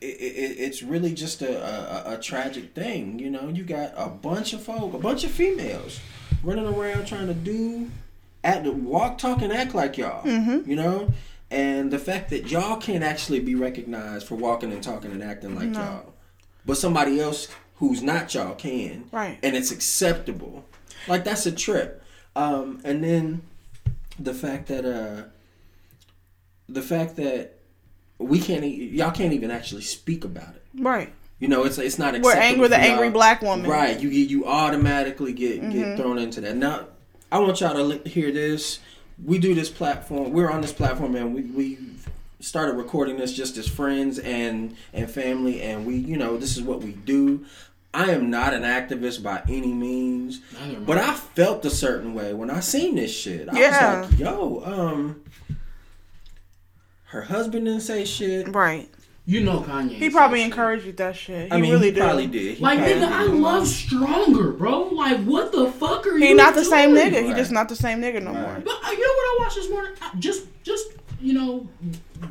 it, it, it's really just a, a, a tragic thing, you know. You got a bunch of folk, a bunch of females, running around trying to do, act, walk, talk, and act like y'all, mm-hmm. you know. And the fact that y'all can't actually be recognized for walking and talking and acting like no. y'all, but somebody else who's not y'all can, right? And it's acceptable. Like that's a trip. Um, and then the fact that uh, the fact that. We can't. Y'all can't even actually speak about it, right? You know, it's it's not. We're angry with an angry black woman, right? You get you automatically get, mm-hmm. get thrown into that. Now, I want y'all to hear this. We do this platform. We're on this platform, and we we started recording this just as friends and and family, and we you know this is what we do. I am not an activist by any means, I but I felt a certain way when I seen this shit. I yeah. was like, yo, um. Her husband didn't say shit. Right. You know Kanye. He probably encouraged shit. With that shit. He I mean, really he did. Probably did. He like, probably nigga, did. I love Stronger, bro. Like, what the fuck are he you He not the doing? Same nigga. Right. He just not the same nigga no right. more. But uh, you know what I watched this morning? I just, just, you know,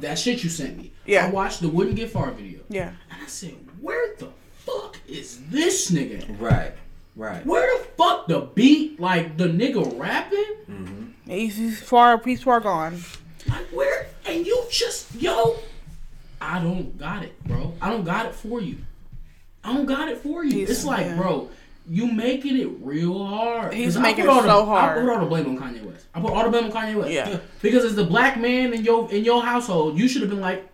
that shit you sent me. Yeah. I watched the Wouldn't Get Far video. Yeah. And I said, where the fuck is this nigga at? Right. Right. Where the fuck the beat? Like, the nigga rapping? Mm-hmm. He's, he's far, he's far gone. Like, where? And you just, yo, I don't got it, bro. I don't got it for you. I don't got it for you. He's, it's like, yeah. bro, you making it real hard. He's making it so the, hard. I put all the blame on Kanye West. I put all the blame on Kanye West. Yeah. Because as the black man in your in your household, you should have been like,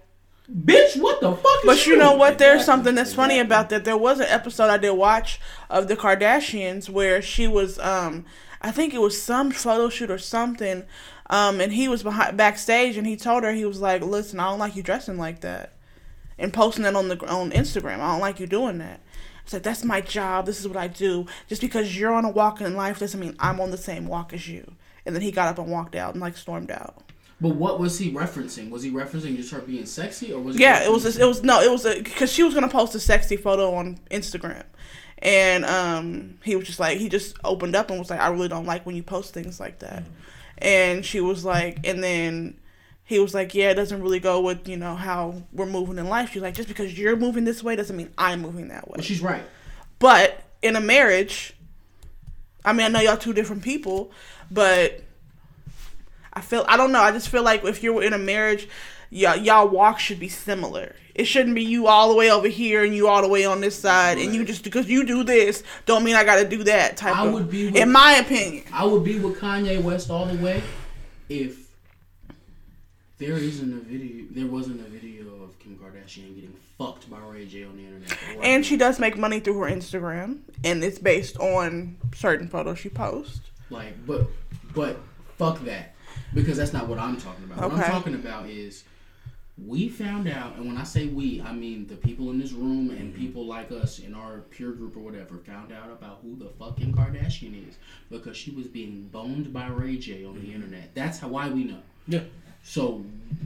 bitch, what the fuck is But you, you know what? There's something that's funny about that. There was an episode I did watch of the Kardashians where she was, um, I think it was some photo shoot or something. Um, and he was behind, backstage, and he told her, he was like, listen, I don't like you dressing like that and posting that on the on Instagram. I don't like you doing that. I said, that's my job. This is what I do. Just because you're on a walk in life doesn't mean I'm on the same walk as you. And then he got up and walked out and, like, stormed out. But what was he referencing? Was he referencing just her being sexy? Or was it Yeah, it was, a, it was, no, it was, because she was going to post a sexy photo on Instagram. And um, he was just like, he just opened up and was like, I really don't like when you post things like that. Mm-hmm. And she was like, and then he was like, yeah, it doesn't really go with, you know, how we're moving in life. She's like, just because you're moving this way doesn't mean I'm moving that way. Well, she's right. But in a marriage, I mean, I know y'all two different people, but I feel, I don't know. I just feel like if you're in a marriage, y'all, y'all walk should be similar. It shouldn't be you all the way over here and you all the way on this side, right. and you just because you do this don't mean I gotta do that type I of. Would be with, in my opinion, I would be with Kanye West all the way if there isn't a video. There wasn't a video of Kim Kardashian getting fucked by Ray J on the internet. Right? And she does make money through her Instagram, and it's based on certain photos she posts. Like, but but fuck that, because that's not what I'm talking about. Okay. What I'm talking about is. We found out, and when I say we, I mean the people in this room and people like us in our peer group or whatever, found out about who the fuck Kim Kardashian is because she was being boned by Ray J on the internet. That's how why we know. Yeah. So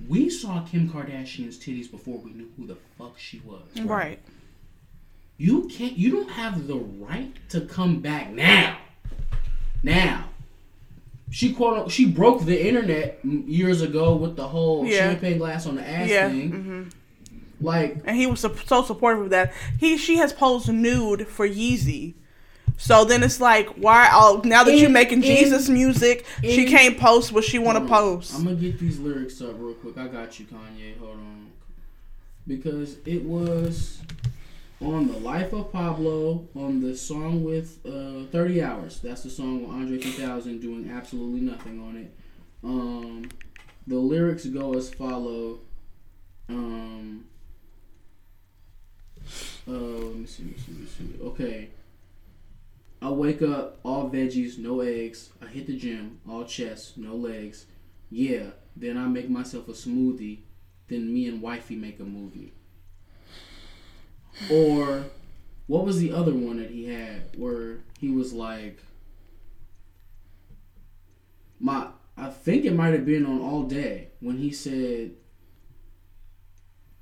we saw Kim Kardashian's titties before we knew who the fuck she was. Right. right. You can't. You don't have the right to come back now. Now. She quote she broke the internet years ago with the whole yeah. champagne glass on the ass yeah. thing, mm-hmm. like. And he was so supportive of that. He she has posed nude for Yeezy, so then it's like why? Oh, now that in, you're making in, Jesus music, in, she can't post what she want to post. I'm gonna get these lyrics up real quick. I got you, Kanye. Hold on, because it was on The Life of Pablo, on the song with uh, thirty hours. That's the song with Andre three thousand doing absolutely nothing on it. Um, the lyrics go as follow. Um, uh, let me see, let me see, let me see. Okay. I wake up, all veggies, no eggs. I hit the gym, all chest, no legs. Yeah, then I make myself a smoothie. then me and Wifey make a movie. Or what was the other one that he had where he was like, my, I think it might have been on All Day when he said,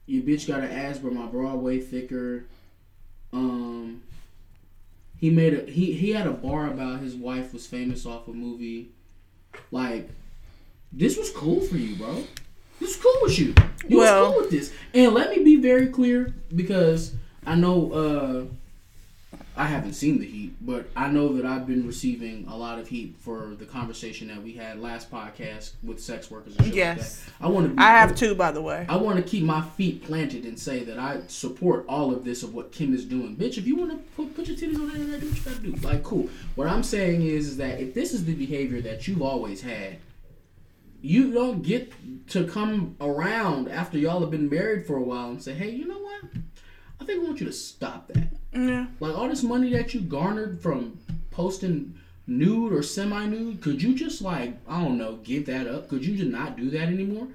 your bitch got an ass, but my bra way thicker. Um, he made a, he, he had a bar about his wife was famous off a movie. Like, this was cool for you, bro. This was cool with you. You well, was cool with this. And let me be very clear, because I know uh, I haven't seen the heat, but I know that I've been receiving a lot of heat for the conversation that we had last podcast with sex workers and shit yes. like that. I want to. Be, I have too, by the way. I want to keep my feet planted and say that I support all of this of what Kim is doing. Bitch, if you want to put, put your titties on the internet, do what you got to do. Like, cool. What I'm saying is, is that if this is the behavior that you've always had, you don't get to come around after y'all have been married for a while and say, hey, you know what? I think I want you to stop that. Yeah. Like, all this money that you garnered from posting nude or semi-nude, could you just, like, I don't know, give that up? Could you just not do that anymore?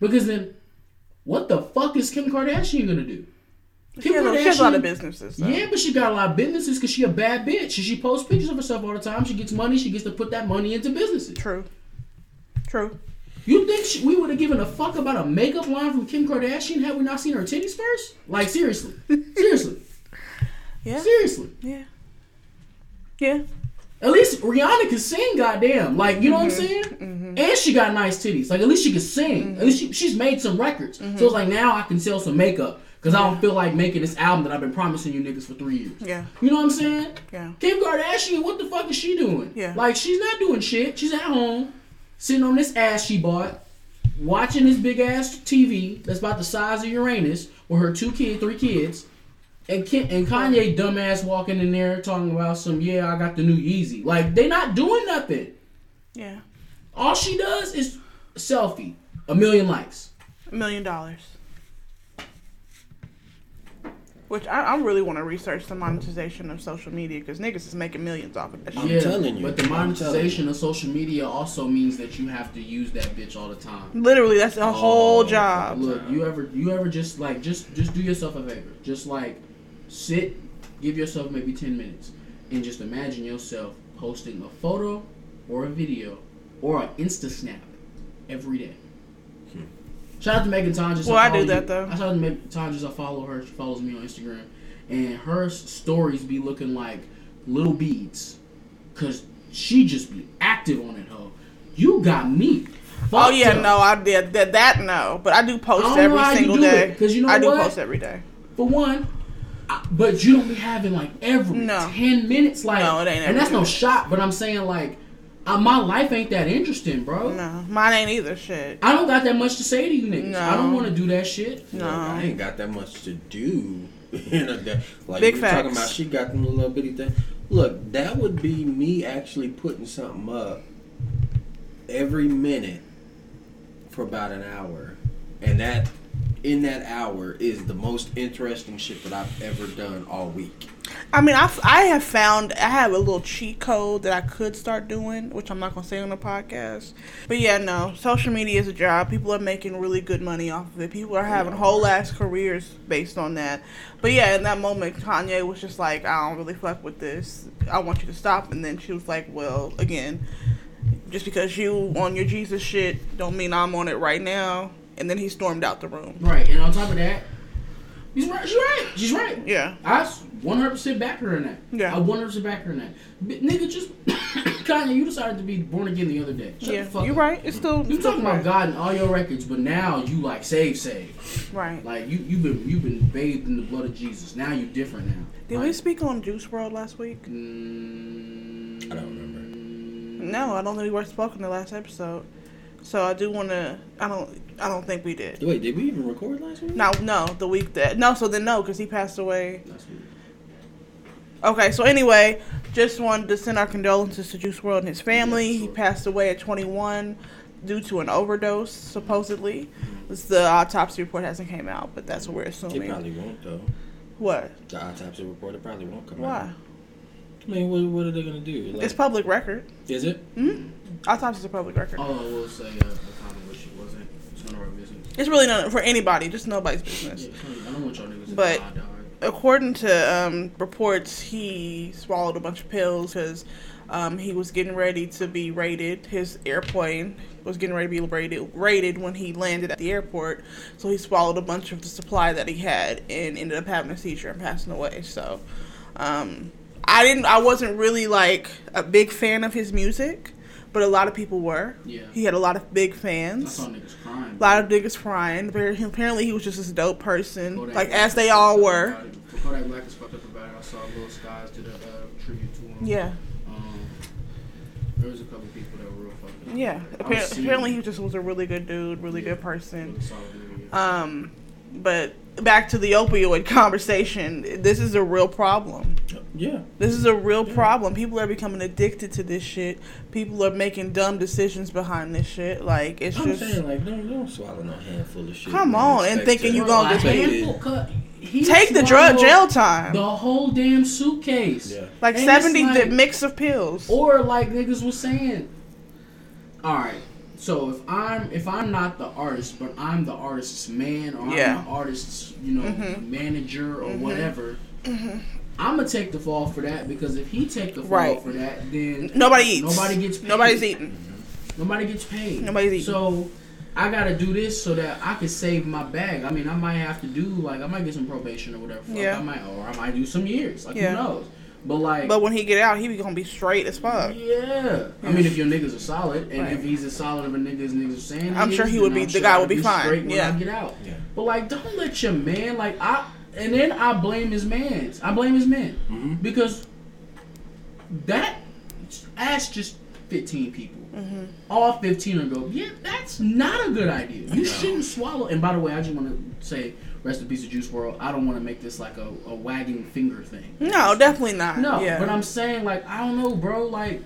Because then, what the fuck is Kim Kardashian going to do? Kim she has, Kardashian, she has a lot of businesses. Though. Yeah, but she got a lot of businesses because she a bad bitch. She posts pictures of herself all the time. She gets money. She gets to put that money into businesses. True. True. You think she, we would have given a fuck about a makeup line from Kim Kardashian had we not seen her titties first? Like, seriously. Seriously. Yeah. Seriously. Yeah. Yeah. At least Rihanna can sing, goddamn. Like, you mm-hmm. know what I'm saying? Mm-hmm. And she got nice titties. Like, at least she can sing. Mm-hmm. At least she, she's made some records. Mm-hmm. So it's like, now I can sell some makeup because yeah. I don't feel like making this album that I've been promising you niggas for three years. Yeah. You know what I'm saying? Yeah. Kim Kardashian, what the fuck is she doing? Yeah. Like, she's not doing shit. She's at home. Sitting on this ass she bought, watching this big ass T V that's about the size of Uranus with her two kids, three kids, and Ken, and Kanye dumbass walking in there talking about some, yeah, I got the new Yeezy. Like, they not doing nothing. Yeah. All she does is selfie, a million likes. A million dollars. Which I, I really want to research the monetization of social media because niggas is making millions off of that shit. I'm yeah, telling you. But the monetization of social media also means that you have to use that bitch all the time. Literally, that's a oh, whole job. Look, you ever you ever just like just just do yourself a favor. Just like sit, give yourself maybe ten minutes, and just imagine yourself posting a photo or a video or an Insta snap every day. Shout out to Megan Tonjes. Well, I, I do that, you. though. I shout out to Megan Tonjes. I follow her. She follows me on Instagram. And her stories be looking like little beads. Because she just be active on it, ho. You got me. Oh, yeah, up. no. I did that, that, no. But I do post I every single do day. Because you know I what? I do post every day. For one, I, but you don't be having, like, every no. ten minutes. Like, no, it ain't every And that's minute. no shot, but I'm saying, like, Uh, my life ain't that interesting, bro. No, mine ain't either, shit. I don't got that much to say to you niggas. No. I don't want to do that shit. No. Like, I ain't got that much to do. Like, big facts. Talking about she got them little bitty thing. Look, that would be me actually putting something up every minute for about an hour. And that, in that hour, is the most interesting shit that I've ever done all week. I mean, I, I have found, I have a little cheat code that I could start doing, which I'm not going to say on the podcast. But yeah, no, social media is a job. People are making really good money off of it. People are having whole ass careers based on that. But yeah, in that moment, Kanye was just like, I don't really fuck with this. I want you to stop. And then she was like, well, again, just because you on your Jesus shit don't mean I'm on it right now. And then he stormed out the room. Right. And on top of that, She's right. She's right. She's right. Yeah. I one hundred percent back her in that. Yeah. I one hundred percent back her in that. But nigga, just Kanye, you decided to be born again the other day. Shut yeah. the fuck You're up. right. It's still. You talking right. about God and all your records, but now you like save, save. Right. Like you, you've been, you've been bathed in the blood of Jesus. Now you different now. Did like, we speak on Juice world last week? Mm, I don't remember. No, I don't think we were spoken the last episode. So I do want to. I don't. I don't think we did. Wait, did we even record last week? No, no, the week that. No, so then no, because he passed away. Last week. Okay, so anyway, just wanted to send our condolences to Juice world and his family. Yeah, sure. He passed away at twenty-one due to an overdose, supposedly. It's the autopsy report hasn't came out, but that's what we're assuming. It probably won't though. What? The autopsy report it probably won't come Why? out. Why? I mean, what, what are they gonna do? Like, it's public record. Is it? Mm-hmm. Autopsy is a public record. Oh, I will say, uh, I probably wish it wasn't. none of our business. It's really not for anybody, just nobody's business. Yeah, I don't want y'all niggas to but die, die. According to um, reports, he swallowed a bunch of pills because um, he was getting ready to be raided. His airplane was getting ready to be raided, raided when he landed at the airport. So he swallowed a bunch of the supply that he had and ended up having a seizure and passing away. So um, I didn't. I wasn't really like a big fan of his music. But a lot of people were. Yeah. He had a lot of big fans. I saw niggas crying. A lot of niggas crying. Apparently, he was just this dope person, Kodak like, as they all were. Kodak Black is fucked up about it. I saw Lil Skies did a uh, tribute to him. Yeah. Um, there was a couple people that were real fucked up. Yeah. Appar- apparently, he just was a really good dude, really yeah. good person. Um, but back to the opioid conversation, this is a real problem. Yeah. This is a real yeah. problem. People are becoming addicted to this shit. People are making dumb decisions behind this shit. Like, it's I'm just... I'm saying, like, don't, don't swallow no handful of shit. Come on, and thinking you're going to just... He Take the drug jail time. The whole damn suitcase. Yeah. Like, and seventy, like, the mix of pills. Or, like niggas was saying, all right, so if I'm if I'm not the artist, but I'm the artist's man, or yeah. I'm the artist's, you know, mm-hmm. manager or mm-hmm. whatever... Mm-hmm. I'm gonna take the fall for that, because if he take the fall right. for that, then nobody eats. Nobody gets paid. Nobody's eating. Nobody gets paid. Nobody's eating. So I gotta do this so that I can save my bag. I mean, I might have to do like I might get some probation or whatever. Yeah. I might, or I might do some years. Like yeah. who knows? But like, but when he get out, he be gonna be straight as fuck. Yeah. I mean, if your niggas are solid, and right. if he's as solid of a nigga as niggas are saying, I'm sure he would be. I'm the sure guy would be, be fine. Straight when yeah. I get out. Yeah. But like, don't let your man like I. And then I blame his mans. I blame his men. Mm-hmm. Because that asked just fifteen people. Mm-hmm. All fifteen are go, yeah, that's not a good idea. You no. shouldn't swallow. And by the way, I just want to say, rest in peace of Juice world. I don't want to make this like a, a wagging finger thing. No, definitely not. No, yeah. but I'm saying, like, I don't know, bro. Like,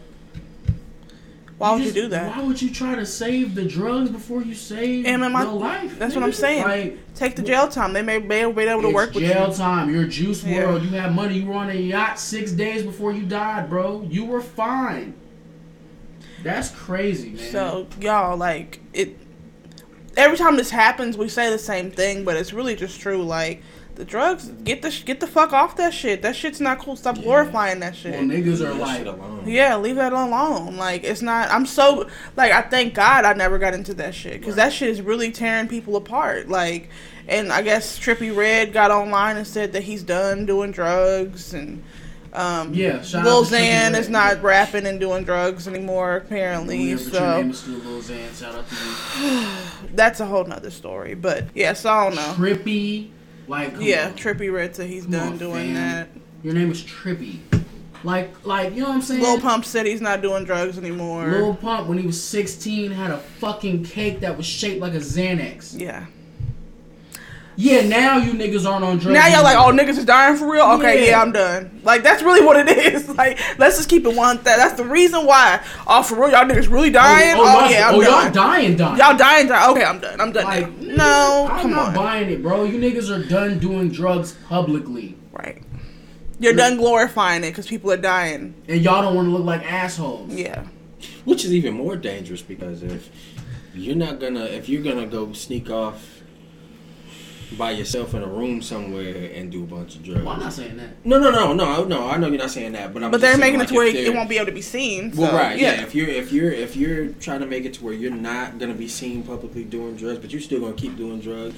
why would you, just, you do that? Why would you try to save the drugs before you save and my, your life? That's nigga. What I'm saying. Like, take the jail time. They may be able to work with you. Jail time. You're Juice yeah. world. You have money. You were on a yacht six days before you died, bro. You were fine. That's crazy, man. So, y'all, like, it. Every time this happens, we say the same thing, but it's really just true. Like, the drugs, get the get the fuck off that shit. That shit's not cool. Stop yeah. glorifying that shit. Well, niggas are like, yeah, leave that alone. Like, it's not. I'm so like, I thank God I never got into that shit, because right. that shit is really tearing people apart. Like, and I guess Trippie Redd got online and said that he's done doing drugs, and um, yeah, Lil Xan is not yeah. rapping and doing drugs anymore apparently. Yeah, so your name is still Lil Xan. Shout out to you. That's a whole nother story, but yeah, so I don't know. Trippie. Like, yeah, on. Trippie Redd said he's come done on, doing fam. That. Your name is Trippie. Like, like, you know what I'm saying? Lil Pump said he's not doing drugs anymore. Lil Pump, when he was sixteen, had a fucking cake that was shaped like a Xanax. Yeah. Yeah, now you niggas aren't on drugs. Now y'all like, oh, niggas is dying for real? Okay, yeah. yeah, I'm done. Like, that's really what it is. Like, let's just keep it one. That That's the reason why. Oh, for real, y'all niggas really dying? Oh, oh, oh yeah, I'm oh, done. y'all dying, dying. Y'all dying, dying. Okay, I'm done. I'm done like, niggas, no, I'm come not on. Buying it, bro. You niggas are done doing drugs publicly. Right. You're really? Done glorifying it because people are dying. And y'all don't want to look like assholes. Yeah. Which is even more dangerous, because if you're not gonna, if you're gonna go sneak off by yourself in a room somewhere and do a bunch of drugs. Well, I'm not saying that. No, no, no, no, no. I know you're not saying that, but I'm. But just they're making like it to where it won't be able to be seen. So. Well, right, yeah. yeah. If you're, if you're, if you're trying to make it to where you're not gonna be seen publicly doing drugs, but you're still gonna keep doing drugs,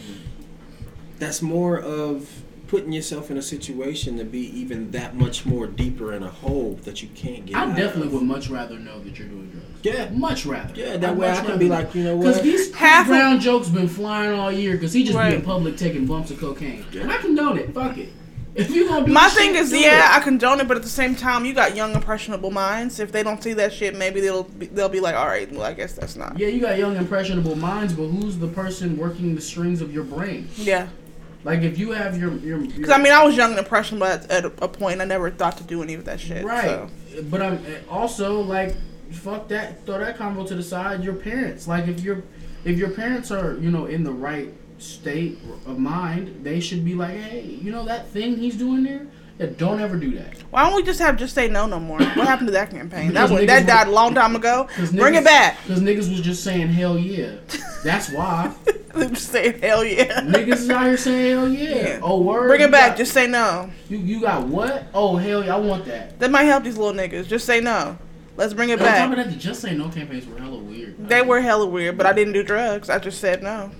that's more of putting yourself in a situation to be even that much more deeper in a hole that you can't get. I out definitely of. Would much rather know that you're doing drugs. Yeah, much rather. Yeah, that I way I can be like, you know what? Because these Brown jokes been flying all year because he just right. be in public taking bumps of cocaine. Yeah. And I condone it. Fuck it. If you gonna be my thing shit, is, yeah, it. I condone it, but at the same time, you got young impressionable minds. If they don't see that shit, maybe they'll be, they'll be like, all right, well, I guess that's not. Yeah, you got young impressionable minds, but who's the person working the strings of your brain? Yeah. Like, if you have your... Because, I mean, I was young and impressionable at, at a point. I never thought to do any of that shit. Right. So. But I'm also, like, fuck that. Throw that combo to the side. Your parents. Like, if, you're, if your parents are, you know, in the right state of mind, they should be like, hey, you know that thing he's doing there? Yeah, don't ever do that. Why don't we just have just say no no more? What happened to that campaign? That was, that died a long time ago. Bring niggas, it back. Because niggas was just saying hell yeah. That's why. They was saying hell yeah. Niggas is out here saying hell yeah. yeah. Oh word. Bring it back. Got, just say no. You you got what? Oh hell yeah, I want that. That might help these little niggas. Just say no. Let's bring it no, back. I'm talking about the just say no campaigns were hella weird. They were hella weird, but I didn't do drugs. I just said no.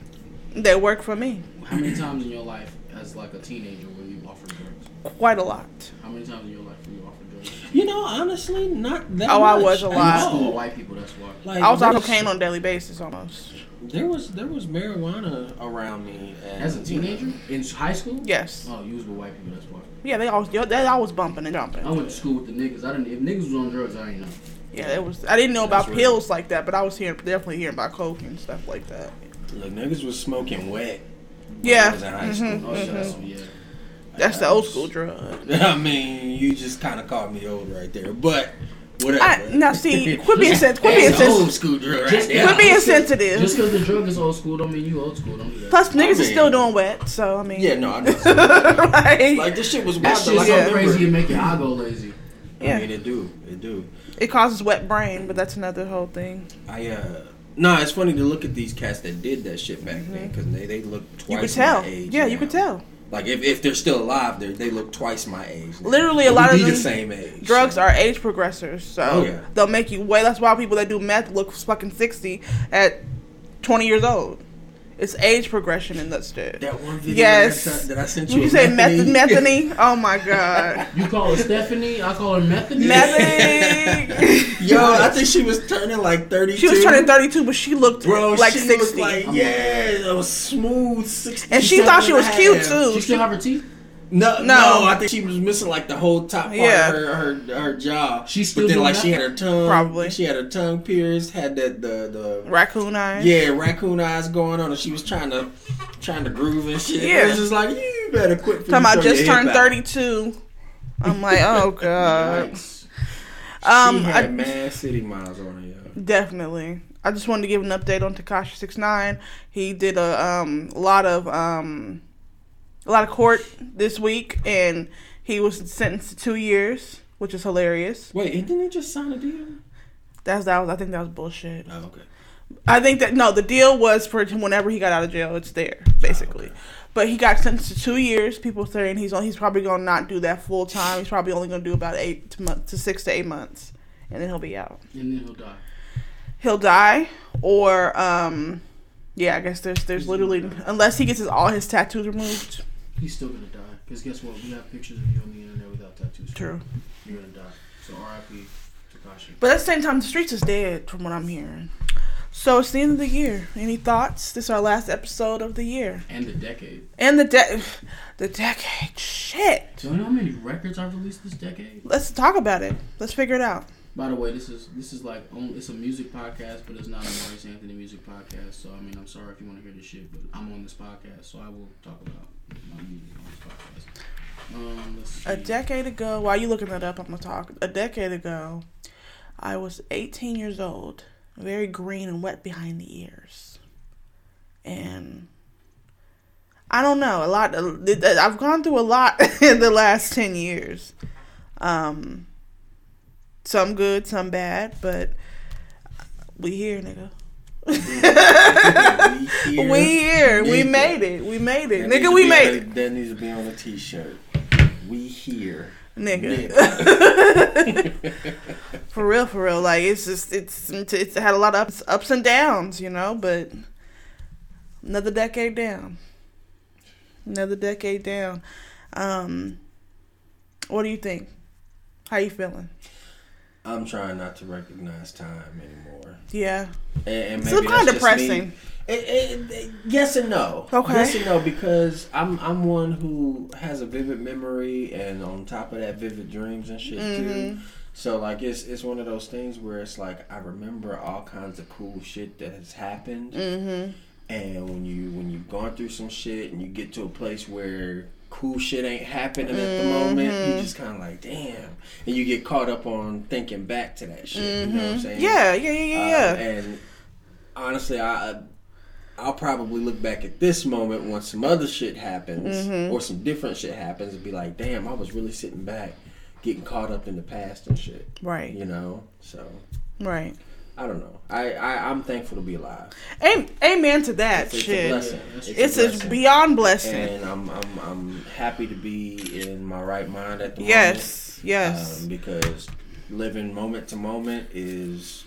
They worked for me. How many times in your life as like a teenager were you offered drugs? Quite a lot. How many times in your life were you offered drugs? You know, honestly, not that oh, much. Oh, I was a lot. School, white people, that's why. Like, I was on cocaine on a daily basis almost. There was there was marijuana around me as, as a teenager mm-hmm. in high school. Yes. Oh, you was with white people, that's why. Yeah, they always they always bumping and jumping. I went to school with the niggas. I didn't. If niggas was on drugs, I didn't know. Yeah, it was. I didn't know about that's pills right. like that, but I was hearing definitely hearing about coke and stuff like that. Look, niggas was smoking wet. Yeah. Was in high mm-hmm. school. Oh, mm-hmm. so, yeah. That's the old school drug. I mean, you just kind of called me old right there, but whatever. I, now, see, quit being sensitive. Quit being sensitive. Old school drug. Just, yeah. Quit being sensitive. Just because the drug is old school, don't mean you old school. Don't do that. Plus, niggas I mean, are still doing wet, so I mean. Yeah, no, I know. like, like this shit was wild. That shit's like, yeah. crazy and make your eye go lazy. Yeah. I mean, it do, it do. It causes wet brain, but that's another whole thing. I uh. No, it's funny to look at these cats that did that shit back mm-hmm. then because they, they look twice my age. Yeah, now. You could tell. Like, if, if they're still alive, they they look twice my age. Now. Literally, a lot of the same age. Drugs so. Are age progressors, so oh, yeah. they'll make you way. That's why people that do meth look fucking sixty at twenty years old. It's age progression in that shit. That one video yes. that, I sent, that I sent you. You say Methany? Methany? Oh my god! You call her Stephanie? I call her Methany. Methany. Yo, I think she was turning like thirty-two. She was turning thirty-two, but she looked Bro, like she sixty. Looked like, yeah, it was smooth sixty. And she thought she was cute too. She still have her teeth. No, no, no, I think she was missing like the whole top part yeah. of her, her her jaw. She still but then like that? She had her tongue, probably. She had her tongue pierced, had that the the raccoon eyes. Yeah, raccoon eyes going on, and she was trying to trying to groove and shit. Yeah, it was just like you better quit. Talking about just turned thirty-two. I'm like, oh god. Nice. Um, she had I, mad city miles on her. Yo. Definitely. I just wanted to give an update on Tekashi six nine. He did a um a lot of um. a lot of court this week, and he was sentenced to two years, which is hilarious. Wait, didn't he just sign a deal? That's that was I think that was bullshit. Oh, okay. I think that no, the deal was for whenever he got out of jail, it's there basically. Oh, okay. But he got sentenced to two years. People saying he's on, he's probably gonna not do that full time. He's probably only gonna do about eight to, month, to six to eight months, and then he'll be out. And then he'll die. He'll die, or um, yeah, I guess there's there's he's literally unless he gets his, all his tattoos removed. He's still gonna die. Because guess what? We have pictures of you on the internet without tattoos. True. You're gonna die. So R I P Tekashi. But at the same time, the streets is dead from what I'm hearing. So it's the end of the year. Any thoughts? This is our last episode of the year. And the decade. And the de- the decade. Shit. Do you know how many records I've released this decade? Let's talk about it. Let's figure it out. By the way, this is this is like it's a music podcast, but it's not a Marty Sanford music podcast. So I mean, I'm sorry if you want to hear this shit, but I'm on this podcast, so I will talk about my music on this podcast. Um, let's see. A decade ago, while you looking that up, I'm gonna talk. A decade ago, I was eighteen years old, very green and wet behind the ears, and I don't know a lot. I've gone through a lot in the last ten years. Um. Some good, some bad, but we here, nigga. we here. We, here. we made it. We made it. That nigga, we made it. That needs to be on a t-shirt. We here. Nigga. nigga. for real, for real. Like, it's just, it's, it's had a lot of ups, ups and downs, you know, but another decade down. Another decade down. Um, what do you think? How you feeling? I'm trying not to recognize time anymore. Yeah. And, and maybe it's kind of depressing. It, it, it, yes and no. Okay. Yes and no, because I'm I'm one who has a vivid memory, and on top of that, vivid dreams and shit mm-hmm. too. So like it's it's one of those things where it's like I remember all kinds of cool shit that has happened, mm-hmm. and when you when you've gone through some shit and you get to a place where cool shit ain't happening mm-hmm. at the moment, you just kind of like, damn. And you get caught up on thinking back to that shit. Mm-hmm. You know what I'm saying? Yeah, yeah, yeah, yeah. Uh, and honestly, I I'll probably look back at this moment when some other shit happens mm-hmm. or some different shit happens and be like, damn, I was really sitting back getting caught up in the past and shit. Right. You know? So. Right. I don't know. I, I, I'm thankful to be alive. Amen to that it's, it's shit. A blessing. It's, it's a blessing. Beyond blessing. And I'm, I'm I'm happy to be in my right mind at the yes, moment. Yes, yes. Um, because living moment to moment is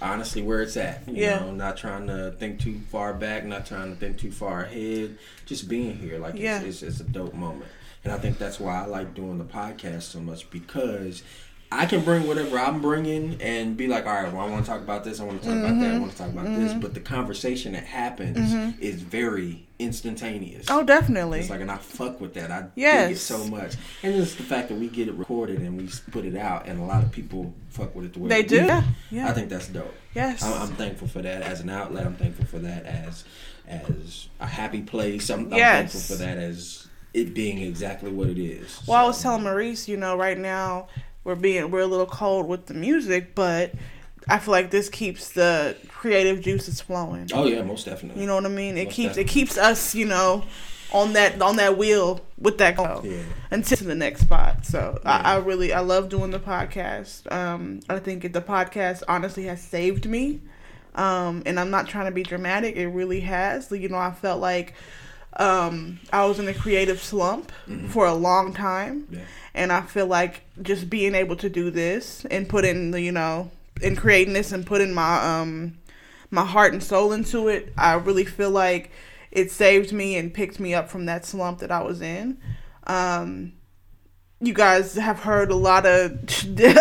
honestly where it's at. You yeah. know, not trying to think too far back, not trying to think too far ahead. Just being here. Like, yeah. it's, it's, it's a dope moment. And I think that's why I like doing the podcast so much, because I can bring whatever I'm bringing and be like, all right, well, I want to talk about this. I want to talk mm-hmm. about that. I want to talk about mm-hmm. this. But the conversation that happens mm-hmm. is very instantaneous. Oh, definitely. It's like, and I fuck with that. I yes. dig it so much. And it's the fact that we get it recorded and we put it out, and a lot of people fuck with it the way they do. Yeah. yeah. I think that's dope. Yes. I'm, I'm thankful for that as an outlet. I'm thankful for that as as a happy place. I'm, yes. I'm thankful for that as it being exactly what it is. Well, so. I was telling Maurice, you know, right now, We're being we're a little cold with the music, but I feel like this keeps the creative juices flowing. Oh yeah, most definitely. You know what I mean? It most keeps definitely. It keeps us, you know, on that on that wheel with that go yeah. until to the next spot. So yeah. I, I really I love doing the podcast. Um, I think the podcast honestly has saved me, um, and I'm not trying to be dramatic. It really has. You know, I felt like. Um, I was in a creative slump mm-hmm. for a long time, yeah. and I feel like just being able to do this and put in the, you know, and creating this and putting my um my heart and soul into it, I really feel like it saved me and picked me up from that slump that I was in. Um, you guys have heard a lot of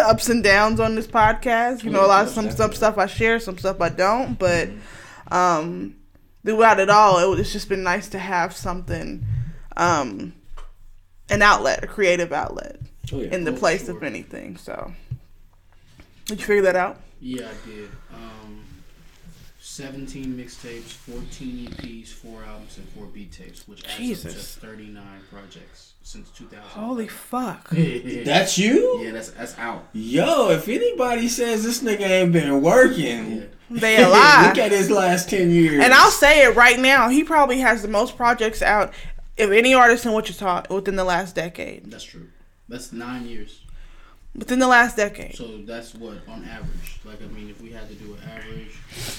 ups and downs on this podcast. You know, a lot of some stuff stuff I share, some stuff I don't, but um. Throughout it all, it's just been nice to have something, um, an outlet, a creative outlet, oh, yeah, in the place sure. of anything. So, did you figure that out? Yeah, I did. Um, seventeen mixtapes, fourteen E Ps, four albums, and four beat tapes, which adds up to thirty-nine projects since two thousand. Holy fuck. That's you? Yeah, that's that's out. Yo, if anybody says this nigga ain't been working... Yeah. They a lie. Look at his last ten years. And I'll say it right now. He probably has the most projects out of any artist in Wichita within the last decade. That's true. That's nine years. Within the last decade. So that's what, on average. Like, I mean, if we had to do an average,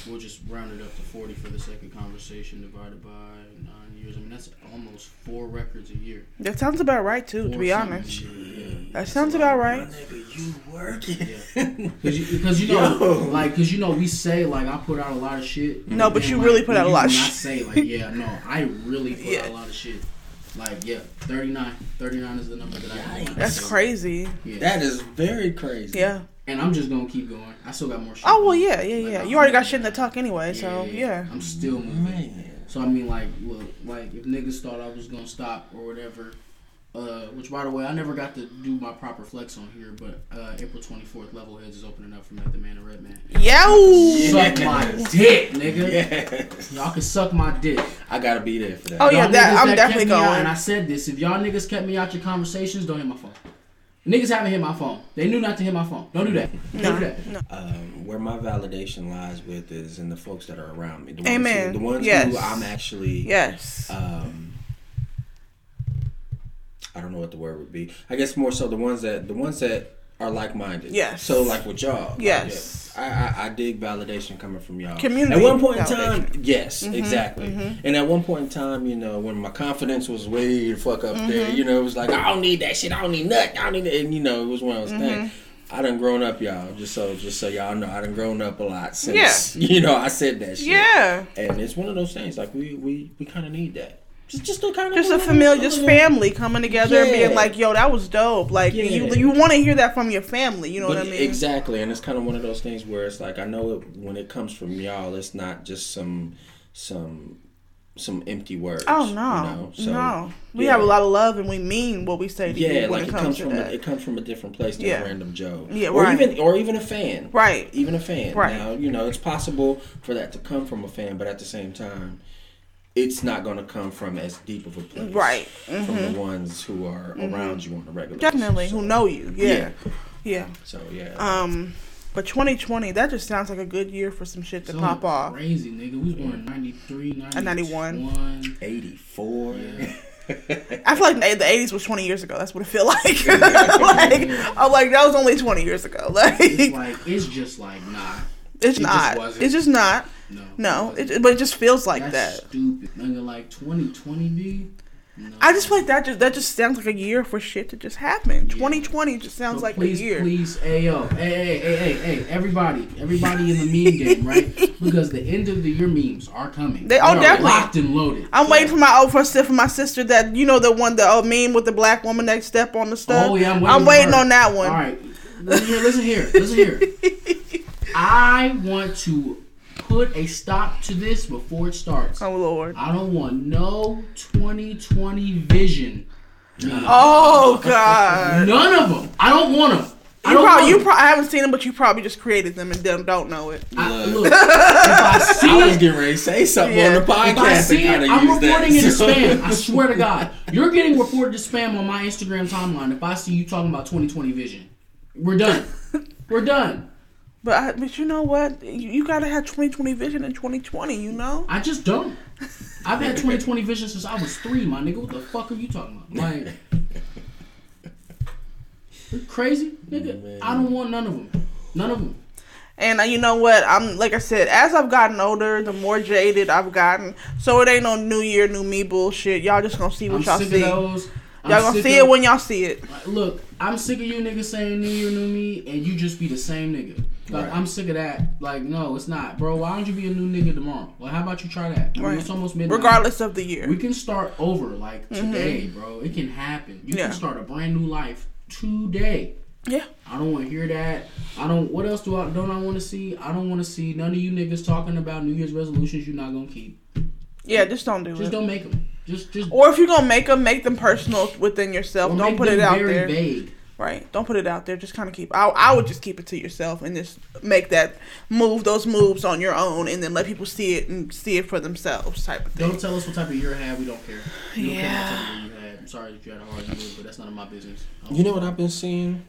we'll just round it up to forty for the second conversation divided by nine years. I mean, that's almost four records a year. That sounds about right, too, four to be honest. Year, yeah. That that's sounds about right. Nigga, you working. Yeah. Because, you, you know, Yo. like, because, you know, we say, like, I put out a lot of shit. No, but you like, really put out a lot of shit. I say, like, yeah, no, I really put yeah. out a lot of shit. Like, yeah, thirty-nine. thirty-nine is the number that I got. That's crazy. Yeah. That is very crazy. Yeah. And I'm just going to keep going. I still got more shit. Oh, well, yeah, yeah, like, yeah. I'm you already got shit in the tuck anyway, yeah, so, yeah. I'm still moving. Right. So, I mean, like, look, like, if niggas thought I was going to stop or whatever, uh, which, by the way, I never got to do my proper flex on here, but uh, April twenty-fourth, Level Heads is opening up for Method the Man and Red Man. Yo! Suck my dick, nigga. Yes. Y'all can suck my dick. I gotta be there for that. Oh, yeah, that, I'm that definitely going. Out, and I said this, if y'all niggas kept me out your conversations, don't hit my phone. Niggas haven't hit my phone. They knew not to hit my phone. Don't do that. Don't no, do that. No. Um, where my validation lies with is in the folks that are around me. The ones Amen. Who, the ones yes. who I'm actually... Yes. Um, I don't know what the word would be. I guess more so the ones that the ones that are like-minded. Yes. So like with y'all. Yes. Like, yeah, I, I I dig validation coming from y'all. Community. At one point validation. In time, yes, mm-hmm, exactly. Mm-hmm. And at one point in time, you know, when my confidence was way the fuck up mm-hmm. there, you know, it was like, I don't need that shit. I don't need nothing. I don't need it. And you know, it was one of those mm-hmm. things. I done grown up, y'all. Just so, just so y'all know, I done grown up a lot since yeah. you know I said that shit. Yeah. And it's one of those things. Like we we we kind of need that. Just, just, no kind of just a familiar, just family coming together yeah. and being like, yo, that was dope. Like, yeah. you you want to hear that from your family, you know but what I mean? Exactly, and it's kind of one of those things where it's like, I know it, when it comes from y'all, it's not just some some some empty words. Oh, no, you know? So, no. We yeah. have a lot of love and we mean what we say to yeah, you when like it, it comes, comes from that. A, it comes from a different place than yeah. a random Joe. Yeah, or, right. even, or even a fan. Right. Even a fan. Right. Now, you know, it's possible for that to come from a fan, but at the same time, it's not going to come from as deep of a place right. mm-hmm. from the ones who are mm-hmm. around you on a regular basis. Definitely, so, who know you. Yeah. Yeah. yeah. So, yeah. Um, But twenty twenty, that just sounds like a good year for some shit to so pop off. Crazy, nigga. We was born in ninety-three, ninety-one, eighty-four. Yeah. I feel like the eighties was twenty years ago. That's what it feel like. Yeah, like yeah. I'm like, that was only twenty years ago. Like it's, like, it's just like not. It's it not. Just it's just not. No. No. It it, but it just feels like That's that. Stupid. Nigga, like twenty twenty, B. No. I just feel like that just that just sounds like a year for shit to just happen. Yeah. twenty twenty just sounds but like please, a year. Please, hey, yo, hey, hey, hey, hey, hey, everybody, everybody in the meme game, right? Because the end of the year memes are coming. They, they are definitely locked and loaded. I'm so. waiting for my old first for my sister that you know the one the old meme with the black woman that step on the stuff. Oh yeah, I'm waiting, I'm waiting on that one. All right, listen here, listen here, listen here. I want to put a stop to this before it starts. Oh, Lord. I don't want no twenty twenty vision. None oh, God. None of them. I don't want them. I, you probably, you pro- I haven't seen them, but you probably just created them and them don't know it. I, look, if I see I was it, getting ready to say something yeah. on the podcast. If I see it, I'm reporting that. it as spam. I swear to God. You're getting reported as spam on my Instagram timeline if I see you talking about twenty twenty vision. We're done. We're done. But I, but you know what? You, you gotta have twenty twenty vision in twenty twenty, you know? I just don't. I've had twenty twenty vision since I was three, my nigga. What the fuck are you talking about? Like, you're crazy, nigga. Man. I don't want none of them. None of them. And uh, you know what? I'm like I said, as I've gotten older, the more jaded I've gotten. So it ain't no new year, new me bullshit. Y'all just gonna see what I'm y'all sick see. Of those. Y'all I'm gonna see of, it when y'all see it. Look, I'm sick of you niggas saying new year, new me, and you just be the same nigga. Like, right. I'm sick of that. Like, no, it's not. Bro, why don't you be a new nigga tomorrow? Like, how about you try that? Right. I mean, it's almost midnight. Regardless of the year. We can start over, like, mm-hmm. today, bro. It can happen. You yeah. can start a brand new life today. Yeah. I don't want to hear that. I don't, what else do I, don't I want to see? I don't want to see none of you niggas talking about New Year's resolutions you're not going to keep. Yeah, just don't do just it. Just don't make them. Just, just. Or if you're going to make them, make them personal within yourself. Don't put it out there. Vague. Right. Don't put it out there. Just kind of keep... I, I would just keep it to yourself and just make that move, those moves on your own and then let people see it and see it for themselves type of thing. Don't tell us what type of year I had. We don't care. We don't yeah. care what type of year you had. I'm sorry if you had a hard year, but that's none of my business. You know what I've been seeing?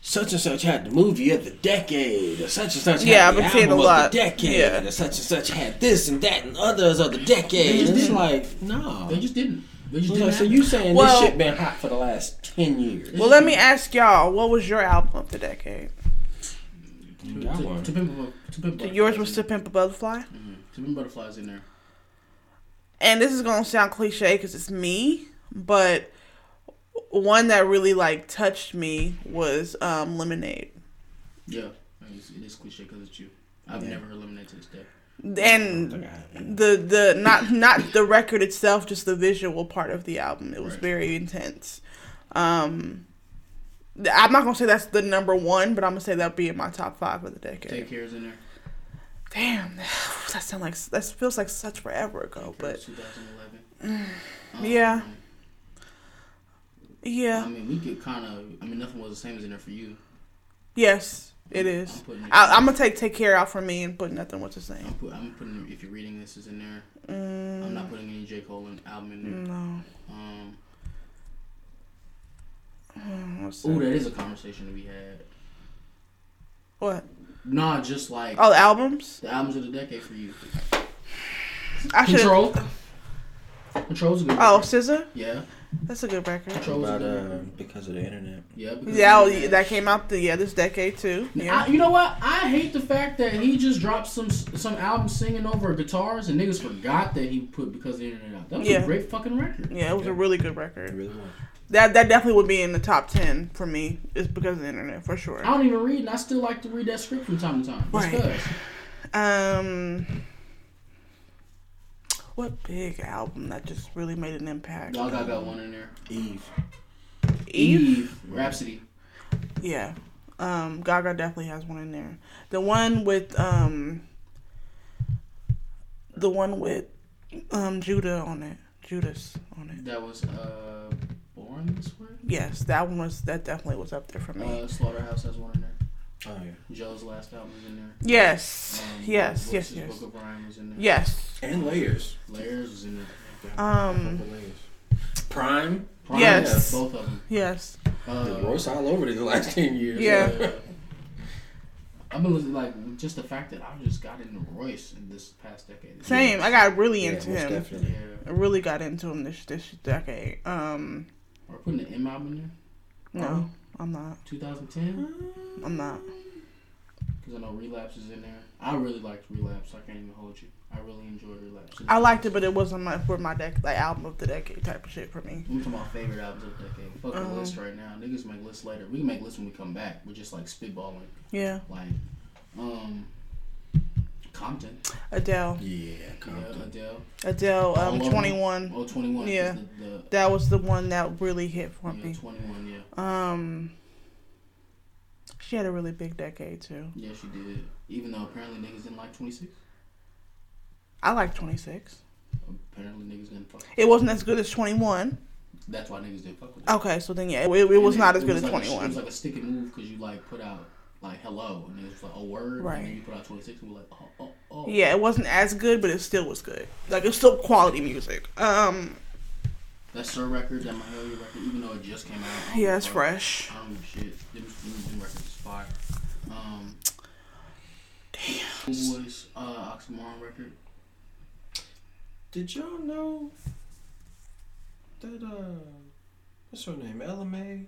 Such and such had the movie of the decade. Or such and such had yeah, the I've been album a lot. Of the decade. Yeah. Or such and such had this and that and others of the decade. And it's didn't. like, no. They just didn't. Well, so you saying well, this shit been hot for the last ten years? Well, let me ask y'all, what was your album of the decade? To, to Pimp, to Pimp Butterfly. Yours was To Pimp a Butterfly. Mm-hmm. To Pimp Butterfly's in there. And this is gonna sound cliche because it's me, but one that really like touched me was um, Lemonade. Yeah, it's, it is cliche because it's you. I've yeah. never heard Lemonade to this day. And the the not not the record itself, just the visual part of the album. It was right. very intense. Um, I'm not gonna say that's the number one, but I'm gonna say that'll be in my top five of the decade. Take Care's in there. Damn, that sound like that feels like such forever ago, but twenty eleven. Um, yeah, yeah. I mean, we could kind of. I mean, Nothing Was the Same as in there for you. Yes. It is. I'm, it I, I'm gonna take take care out for me and put Nothing Was the Same. I'm, put, I'm putting If You're Reading This is in there. Mm. I'm not putting any J. Cole album in there. No. Um. Mm, Ooh, that is a conversation that we had. What? Nah, just like oh, the albums. The albums of the decade for you. I Control. Should've... Control's a good. Oh, Scissor. Yeah. That's a good record. About, uh, because of the internet. Yeah, because yeah, of the internet. That came out the yeah this decade too. Yeah. I, you know what? I hate the fact that he just dropped some some album singing over guitars and niggas forgot that he put Because of the Internet out. That was yeah. a great fucking record. Yeah, it was yeah. a really good record. It really was. That that definitely would be in the top ten for me. It's Because of the Internet for sure. I don't even read, and I still like to read that script from time to time. Right. Um. What big album that just really made an impact? Y'all got, got one in there. Eve. Eve. Eve. Rhapsody. Yeah. Um, Gaga definitely has one in there. The one with um. The one with um Judah on it. Judas on it. That was uh Born This Way. Yes, that one was. That definitely was up there for me. Uh, Slaughterhouse has one in there. Oh yeah, Joe's last album was in there. Yes, um, yes, yes, yes. Book of Rhyme was in there. Yes, and Layers. Layers was in there. Yeah. Um, Layers. Prime. Prime. Yes, yeah, both of them. Yes. Uh, the roast all over the last ten years. Yeah. yeah. I've been listening, like, just the fact that I just got into Royce in this past decade. Same. I got really into yeah, him. Definitely. Yeah. I really got into him this this decade. Um, Are we putting an M album in there? No, um, I'm not. twenty ten? I'm not. Because I know Relapse is in there. I really liked Relapse. I can't even hold you. I really enjoyed Relapse. I liked it, but it wasn't my for my dec- like album of the decade type of shit for me. I'm talking about favorite albums of the decade. Fuck um, the list right now. Niggas make lists later. We can make lists when we come back. We're just like spitballing. Yeah. Like, um, Compton. Adele. Yeah, Compton. Adele. Adele. Um, twenty-one. Oh, twenty-one. Yeah. The, the, that was the one that really hit for yeah, me. twenty-one. Yeah. Um. She had a really big decade too. Yeah, she did. Even though apparently niggas didn't like twenty-six. I like twenty-six. Apparently niggas didn't fuck with it. It wasn't as good as twenty-one. That's why niggas didn't fuck with it. Okay, so then yeah, it, it was not as good as twenty-one. It was like a stick and move because you like put out like hello and it was like a word right. And then you put out twenty-six and we're like oh oh oh. Yeah, it wasn't as good but it still was good. Like it was still quality music. Um, That Sir record, that Mahalia record, even though it just came out. Yeah, it's fresh. I don't give a shit. Them new records is fire. Um, Damn. Who was uh, Oxymoron record? Did y'all know that, uh, what's her name? Ella May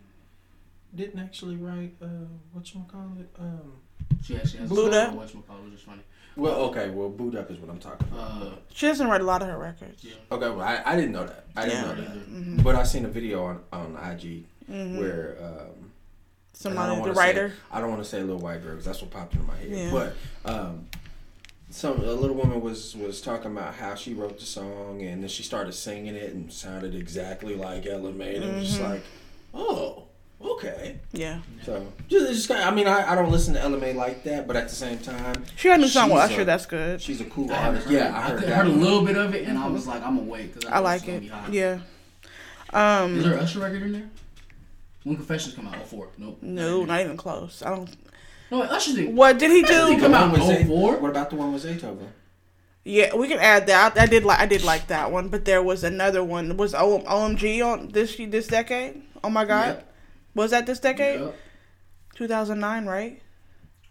didn't actually write, uh, whatchamacallit? Um, she actually has Blued a song on whatchamacallit, which is funny. Well, okay, well, Booed Up is what I'm talking about. Uh, she doesn't write a lot of her records. Yeah. Okay, well, I, I didn't know that. I didn't yeah. know that. Mm-hmm. But I seen a video on, on I G mm-hmm. where... Um, Somebody, the writer? Say, I don't want to say Little White Girl because that's what popped into my head. Yeah. But um, some a little woman was, was talking about how she wrote the song and then she started singing it and sounded exactly like Ella May. And mm-hmm. it was just like, oh... Okay. Yeah. So, just, just kind of, I mean, I, I don't listen to Ella May like that, but at the same time, she had a new song with Usher. A, that's good. She's a cool artist. Heard, yeah, I heard, I heard, heard a little bit of it, and I was like, I'm gonna wait because I, I like it. Yeah. Um, Is there an Usher record in there? When Confessions come out, oh four. Nope. No, not even close. I don't. No, Usher did. What did he do? He come out oh four. What about the one with Beethoven? Yeah, we can add that. I, I did like I did like that one, but there was another one. Was O M G on this this decade? Oh my God. Yep. Was that this decade? Yep. two thousand nine, right?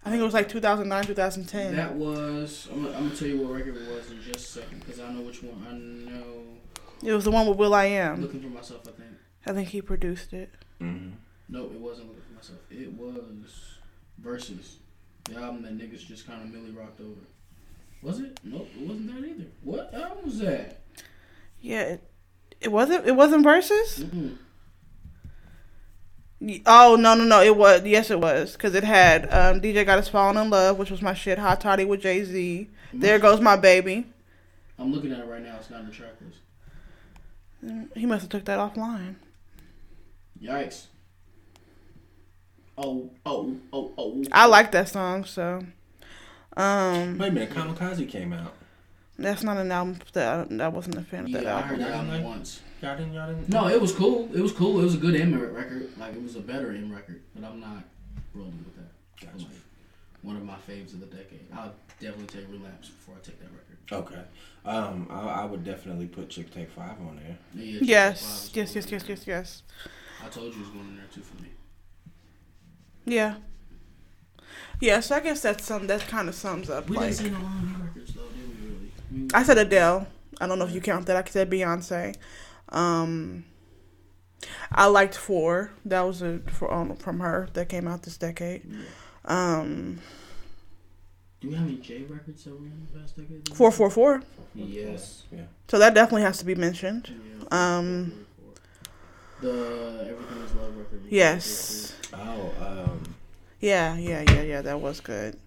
I think it was like two thousand nine, two thousand ten. That was... I'm, I'm going to tell you what record it was in just a second, because I know which one. I know... It was the one with will.i.am. Looking for Myself, I think. I think he produced it. Mm-hmm. No, it wasn't Looking for Myself. It was Versus, the album that niggas just kind of milly rocked over. Was it? Nope, it wasn't that either. What album was that? Yeah, it, it wasn't It wasn't Versus? Mm-hmm. Oh, no, no, no. It was. Yes, it was. Because it had um, D J Got Us Falling in Love, which was my shit. Hot Toddy with Jay-Z. There Goes My Baby. I'm looking at it right now. It's not in the track list. He must have took that offline. Yikes. Oh, oh, oh, oh. I like that song, so. Um, Wait a minute. Kamikaze came out. That's not an album that I, I wasn't a fan of that yeah, album. I heard that album once. Y'all didn't, y'all didn't. No, it was cool. It was cool. It was a good M record. Like, it was a better M record. But I'm not rolling with that. Gotcha. Like, one of my faves of the decade. I'll definitely take Relapse before I take that record. Okay. Um, I, I would definitely put Chick Take Five on there. Yeah, yes. Yes, yes, yes, yes, yes. I told you it was going in there, too, for me. Yeah. Yeah, so I guess that's some, that kind of sums up. We like, didn't see no long records, though, did we, really? I, mean, I said Adele. I don't know if you count that. I said Beyonce. Um, I liked Four. That was a for um, from her that came out this decade. Yeah. Um, do we have any J records that were in the past decade? Four, four, four. Yes. Yeah. So that definitely has to be mentioned. Yeah, um, four, four, four. The Everything Is Love record. Yes. Oh. Um. Yeah, yeah, yeah, yeah. That was good.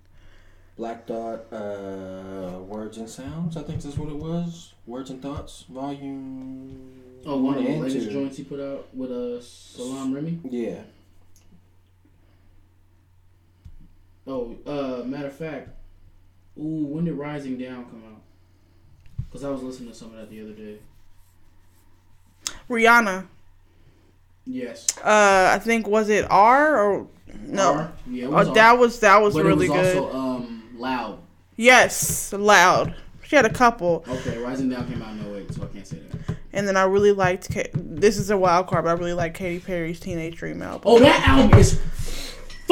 Black Dot, uh, Words and Sounds, I think that's what it was. Words and Thoughts, volume... Oh, one of the latest joints he put out with uh, Salam Remy? Yeah. Oh, uh, matter of fact, ooh, when did Rising Down come out? Because I was listening to some of that the other day. Rihanna. Yes. Uh, I think, was it R or... No. R? Yeah, it was oh, that was, that was but really it was good. Also, um, Loud. Yes, Loud. She had a couple. Okay, Rising Down came out in oh eight, so I can't say that. And then I really liked, Ka- this is a wild card, but I really liked Katy Perry's Teenage Dream album. Oh, that album is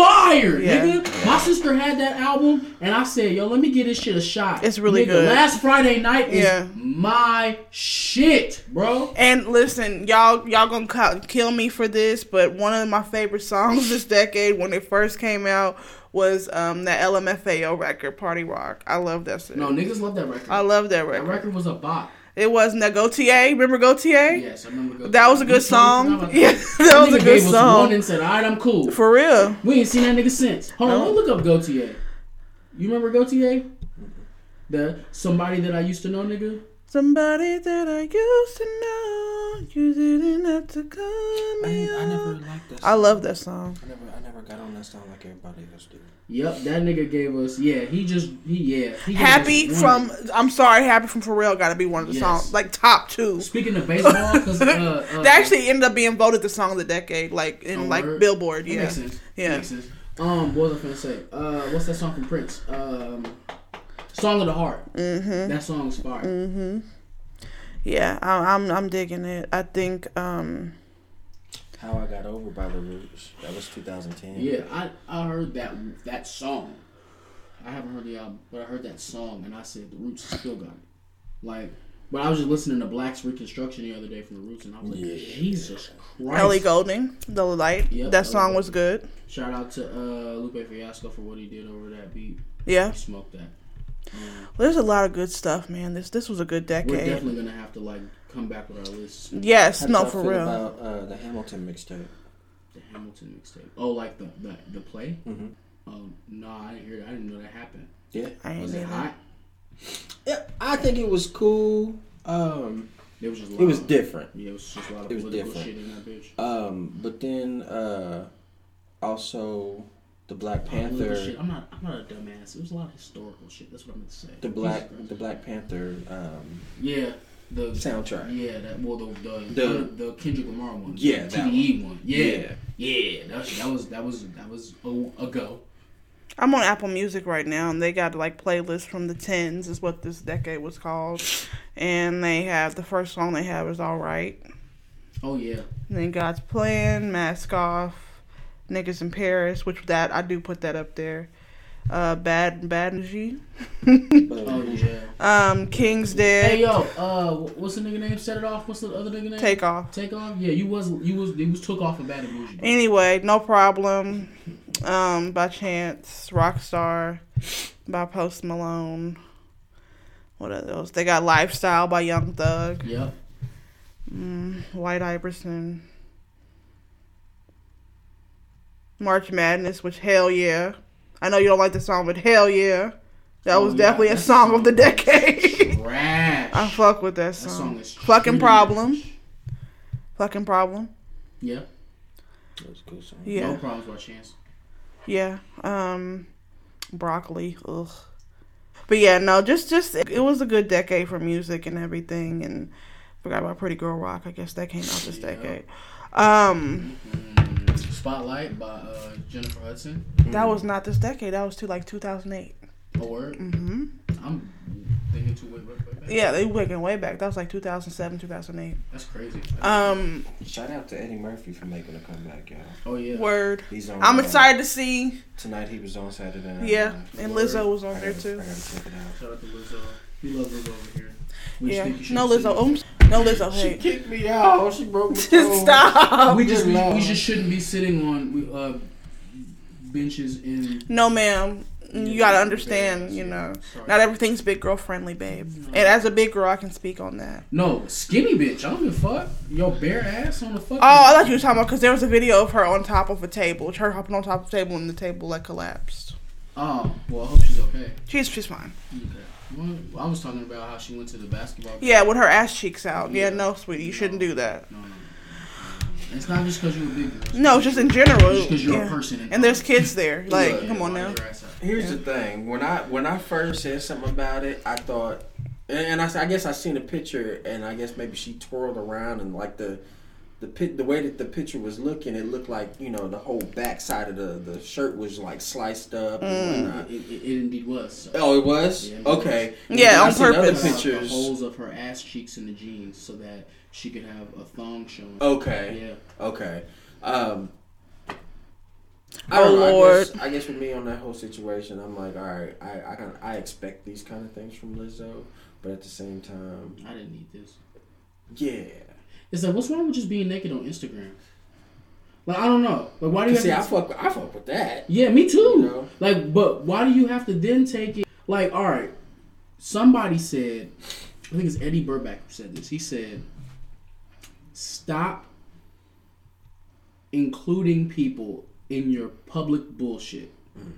fire, yeah. nigga. My sister had that album, and I said, yo, let me give this shit a shot. It's really nigga, good. Last Friday Night is yeah. my shit, bro. And listen, y'all y'all gonna ca- kill me for this, but one of my favorite songs this decade when it first came out was um, that L M F A O record, Party Rock. I love that shit. No, niggas love that record. I love that record. That record was a bop. It wasn't that Gaultier. Remember Gaultier? Yes, I remember Gaultier. That was a good song. Yeah, that was a good song. That was one and said, all right, I'm cool. For real. We ain't seen that nigga since. Hold on, no. I'll look up Gaultier. You remember Gaultier? The Somebody That I Used to Know nigga? Somebody that I used to know, you didn't have to come I, I never liked that song. I love that song. I never, I never got on that song like everybody else did. Yep, that nigga gave us, yeah, he just, he, yeah. He Happy from, I'm sorry, Happy from Pharrell got to be one of the yes. songs, like top two. Speaking of baseball, because. Uh, uh, that actually ended up being voted the song of the decade, like in like word. Billboard, yeah. That makes sense. Yeah. That makes sense. Um, what was I going to say? Uh, what's that song from Prince? Um... Song of the Heart. Mm-hmm. That song's fire. Mm-hmm. Yeah, I, I'm I'm digging it. I think. Um, How I Got Over by The Roots. That was two thousand ten. Yeah, I, I heard that that song. I haven't heard the album, but I heard that song, and I said The Roots still got it. Like, but I was just listening to Black's Reconstruction the other day from The Roots, and I was like, yeah. Jesus Christ. Ellie Goulding, The Light. Yep, that song was good. Shout out to uh, Lupe Fiasco for what he did over that beat. Yeah, he smoked that. Well, there's a lot of good stuff, man. This this was a good decade. We're definitely gonna have to like come back with our lists. Yes, no, for real. About uh, the Hamilton mixtape. The Hamilton mixtape. Oh, like the the, the play. Mm-hmm. Um, no, I didn't hear that. I didn't know that happened. Yeah, I ain't was it hot? Yeah, I think it was cool. Um, it was just a lot it was of, different. Yeah, it was just a lot of it political shit in that bitch. Um, but then uh, also. The Black Panther. I'm not. I'm not a dumbass. It was a lot of historical shit. That's what I'm gonna say. The Black. The Black Panther. Um, yeah. The soundtrack. Yeah. That. Well, the the the, the Kendrick Lamar one. Yeah. The T D E one. one. Yeah. Yeah. yeah that, that was that was that was a, a go. I'm on Apple Music right now, and they got like playlists from the tens is what this decade was called, and they have the first song they have is All Right. Oh yeah. And then God's Plan, Mask Off. Niggas in Paris, which that I do put that up there. Uh, Bad Bad Energy. Oh yeah. Um, King's Dead. Hey yo, uh, what's the nigga name? Set it off. What's the other nigga name? Take off. Take off. Yeah, you was you was it was took off of Bad Energy. Anyway, No Problem. Um, by Chance, Rockstar, by Post Malone. What are those? They got Lifestyle by Young Thug. Yep. Mm, White Iverson. March Madness, which hell yeah. I know you don't like the song, but hell yeah. That oh, was yeah, definitely a song, song of the decade. Trash. I fuck with that song. That song is Fucking trash. Problem. Fucking Problem. Yeah. That was a cool song. Yeah. No Problems by Chance. Yeah. Um, broccoli. Ugh. But yeah, no, just, just, it was a good decade for music and everything. And I forgot about Pretty Girl Rock. I guess that came out this yeah. decade. Um... Mm-hmm. Spotlight by uh, Jennifer Hudson. That was not this decade. That was to like two thousand eight. Oh, word? Mm-hmm. I'm thinking too way, way, way back. Yeah, they were way back. That was like two thousand seven, two thousand eight. That's crazy. Um, Shout out to Eddie Murphy for making a comeback, y'all. Oh, yeah. Word. He's on, I'm uh, excited to see. Tonight he was on Saturday Night. Yeah, uh, and Lizzo was on there, too. I gotta check it out. Shout out to Lizzo. We love Lizzo over here. We yeah. Think no Lizzo. Oops. No Lizzo. Hey. She kicked me out. She broke my phone. Stop. We just we, we just shouldn't be sitting on uh, benches in. No, ma'am. You, you know, gotta understand. Bad, you know, sorry. Not everything's big girl friendly, babe. No. And as a big girl, I can speak on that. No, skinny bitch. I don't give a fuck. Your bare ass on the fucking. Oh, I thought you were talking about because there was a video of her on top of a table. Her hopping on top of a table and the table like collapsed. Oh well, I hope she's okay. She's she's fine. Okay. Well, I was talking about how she went to the basketball game. Yeah, with her ass cheeks out. Yeah, yeah no, sweetie, you no, shouldn't do that. No, no, no. It's not just because you're a big girl. No, just in general. Just because you're yeah. a person. And, and there's kids there. Like, yeah, yeah, come on now. Here's yeah. the thing. When I when I first said something about it, I thought, and I, I guess I seen a picture, and I guess maybe she twirled around and like the. The pit, the way that the picture was looking, it looked like, you know, the whole back side of the, the shirt was, like, sliced up and mm. whatnot. It, it, it indeed was. So. Oh, it was? Yeah, it okay. Was. Yeah, on purpose. Pictures. The holes of her ass cheeks in the jeans so that she could have a thong showing. Okay. Yeah. Okay. Um, Oh, oh Lord! I guess, I guess with me on that whole situation, I'm like, all right, I I, kinda, I expect these kind of things from Lizzo, but at the same time, I didn't need this. Yeah, it's like, what's wrong with just being naked on Instagram? Like, I don't know. Like, why do you have see? To I fuck. With, I fuck with that. Yeah, me too. You know? Like, but why do you have to then take it? Like, all right, somebody said, I think it's Eddie Burback who said this. He said, stop including people in your public bullshit mm-hmm.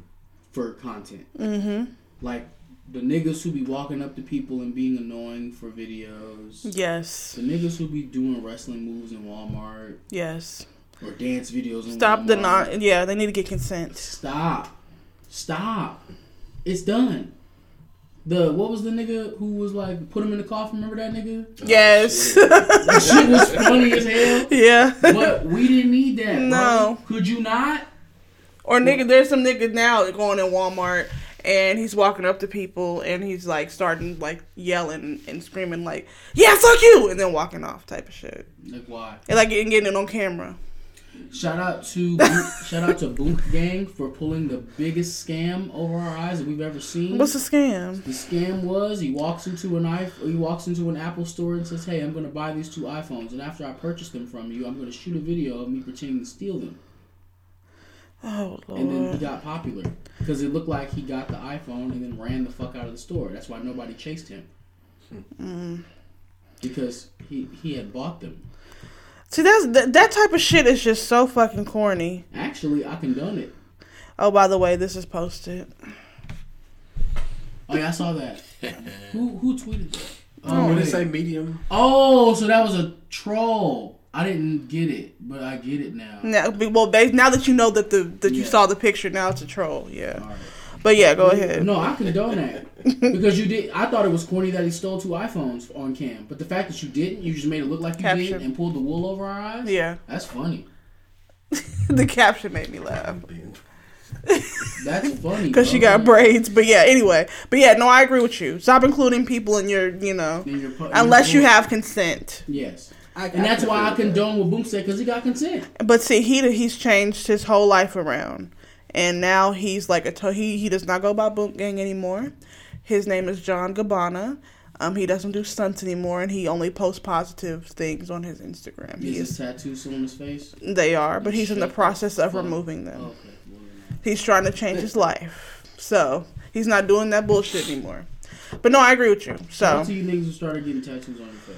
for content. Mm-hmm. Like, the niggas who be walking up to people and being annoying for videos. Yes. The niggas who be doing wrestling moves in Walmart. Yes. Or dance videos in Stop Walmart. Stop the non... Yeah, they need to get consent. Stop. Stop. It's done. The what was the nigga who was like, put him in the coffin? Remember that nigga? Yes. Oh, shit. That shit was funny as hell. Yeah. But we didn't need that. No. Bro. Could you not? Or nigga, what? There's some niggas now going in Walmart and he's walking up to people and he's like starting like yelling and screaming like, yeah, fuck you! And then walking off type of shit. Like why? And like getting, getting it on camera. Shout out to shout out to Boonk Gang for pulling the biggest scam over our eyes that we've ever seen. What's the scam? The scam was he walks into an iPhone, he walks into an Apple store and says, "Hey, I'm going to buy these two iPhones, and after I purchase them from you, I'm going to shoot a video of me pretending to steal them." Oh Lord! And then he got popular because it looked like he got the iPhone and then ran the fuck out of the store. That's why nobody chased him mm. because he he had bought them. See, that's, that that type of shit is just so fucking corny. Actually, I condone it. Oh, by the way, this is posted. Oh, yeah, I saw that. who who tweeted that? Oh, um, did it say Medium? Oh, so that was a troll. I didn't get it, but I get it now. Now well, based, now that you know that the that you yeah. saw the picture, now it's a troll, yeah. All right. But yeah, go ahead. No, I condone that because you did. I thought it was corny that he stole two iPhones on cam, but the fact that you didn't, you just made it look like you caption. Did and pulled the wool over our eyes. Yeah, that's funny. The caption made me laugh. That's funny because she got braids. But yeah, anyway. But yeah, no, I agree with you. Stop including people in your, you know, in your pu- unless your you have consent. Yes. I, and I that's why I condone that. What Boom said because he got consent. But see, he he's changed his whole life around. And now he's like a to- he he does not go by Boonk Gang anymore. His name is John Gabbana. Um, he doesn't do stunts anymore, and he only posts positive things on his Instagram. Is he his is tattoos on his face? They are, but he's Shit. in the process of removing them. Oh, okay. Well, he's trying to change his life, so he's not doing that bullshit anymore. But no, I agree with you. So shout out to you niggas who started getting tattoos on your face.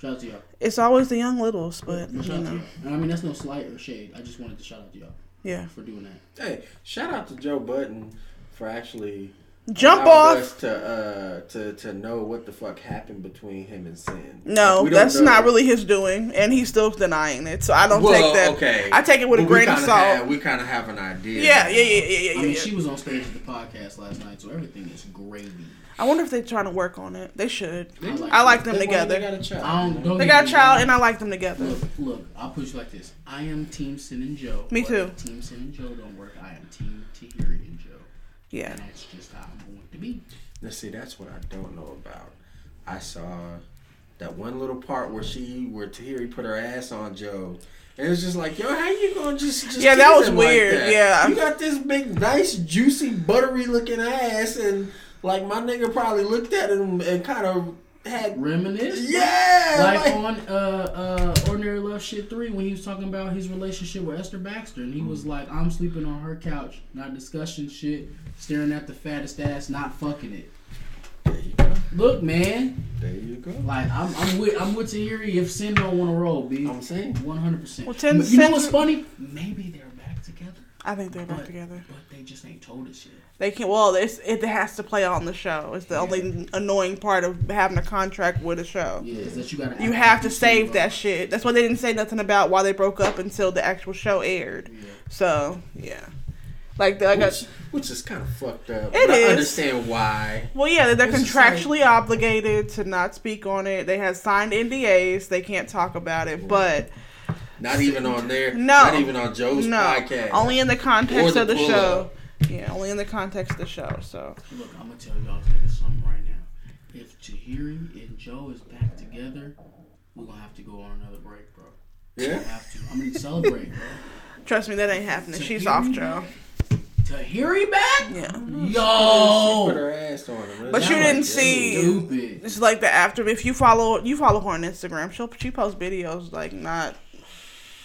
Shout out to y'all. It's always the young littles, but shout you out know. To y'all. I mean, that's no slight or shade. I just wanted to shout out to y'all. Yeah, for doing that. Hey, shout out to Joe Budden for actually jump off us to uh to to know what the fuck happened between him and Sin. No, like, that's not really his doing, and he's still denying it. So I don't well, take that. Okay, I take it with well, a grain of salt. Have, we kind of have an idea. Yeah, yeah, yeah, yeah, yeah. I yeah, mean, yeah. She was on stage at the podcast last night, so everything is gravy. I wonder if they're trying to work on it. They should. I like, I like them, them together. They got a child. Don't, don't they got a child, and I like them together. Look, look, I'll put you like this. I am Team Sin and Joe. Me too. If Team Sin and Joe don't work, I am Team Tahiri and Joe. Yeah. And that's just how I'm going to be. Now, see, that's what I don't know about. I saw that one little part where she, where Tahiri put her ass on Joe. And it was just like, yo, how you gonna just, just yeah, that was weird. Like that? Yeah. You got this big, nice, juicy, buttery looking ass and... Like, my nigga probably looked at him and kind of had... Reminisced? Yeah! Like, like on uh, uh, Ordinary Love Shit three, when he was talking about his relationship with Esther Baxter. And he was like, I'm sleeping on her couch, not discussing shit, staring at the fattest ass, not fucking it. There you go. Look, man. There you go. Like, I'm, I'm with I'm with Tahiri if Sin don't want to roll, B. I'm saying. one hundred percent. Well, ten, you know what's funny? Maybe they're back together. I think they're back but, together. But they just ain't told us yet. They can't. Well, it's, it has to play on the show. It's the yeah. only annoying part of having a contract with a show. Yeah, is that you gotta. You have to save that shit. That's why they didn't say nothing about why they broke up until the actual show aired. Yeah. So yeah, like the, I got, which, which is kind of fucked up. It is. I understand why. Well, yeah, they're it's contractually like, obligated to not speak on it. They have signed N D As. They can't talk about it, yeah. but. Not even on there. No. Not even on Joe's no. podcast. Only in the context the of the show. Up. Yeah, only in the context of the show. So look, I'm gonna tell y'all something right now. If Tahiri and Joe is back together, we're gonna have to go on another break, bro. Yeah. We have to. I'm gonna celebrate, bro. Trust me, that ain't happening. Tahiri? She's off Joe. Tahiri back? Yeah. Yo. She put her ass on him. But that you didn't see. Stupid. It's like the after. If you follow, you follow her on Instagram. She she posts videos like not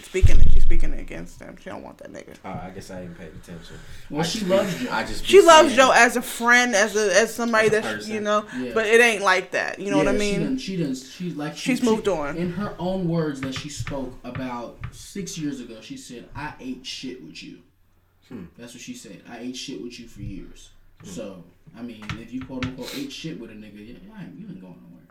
speaking. She's speaking against them. She don't want that nigga. Oh, I guess I ain't paid attention. Well, I she just, loves Joe. I just she loves Joe as a friend, as a as somebody that you know. Yeah. But it ain't like that. You know yeah, what I mean? She done, she, done, she like she, she's she, moved on. In her own words that she spoke about six years ago, she said, "I ate shit with you." Hmm. That's what she said. I ate shit with you for years. Hmm. So, I mean, if you quote unquote ate shit with a nigga, yeah, you ain't going nowhere.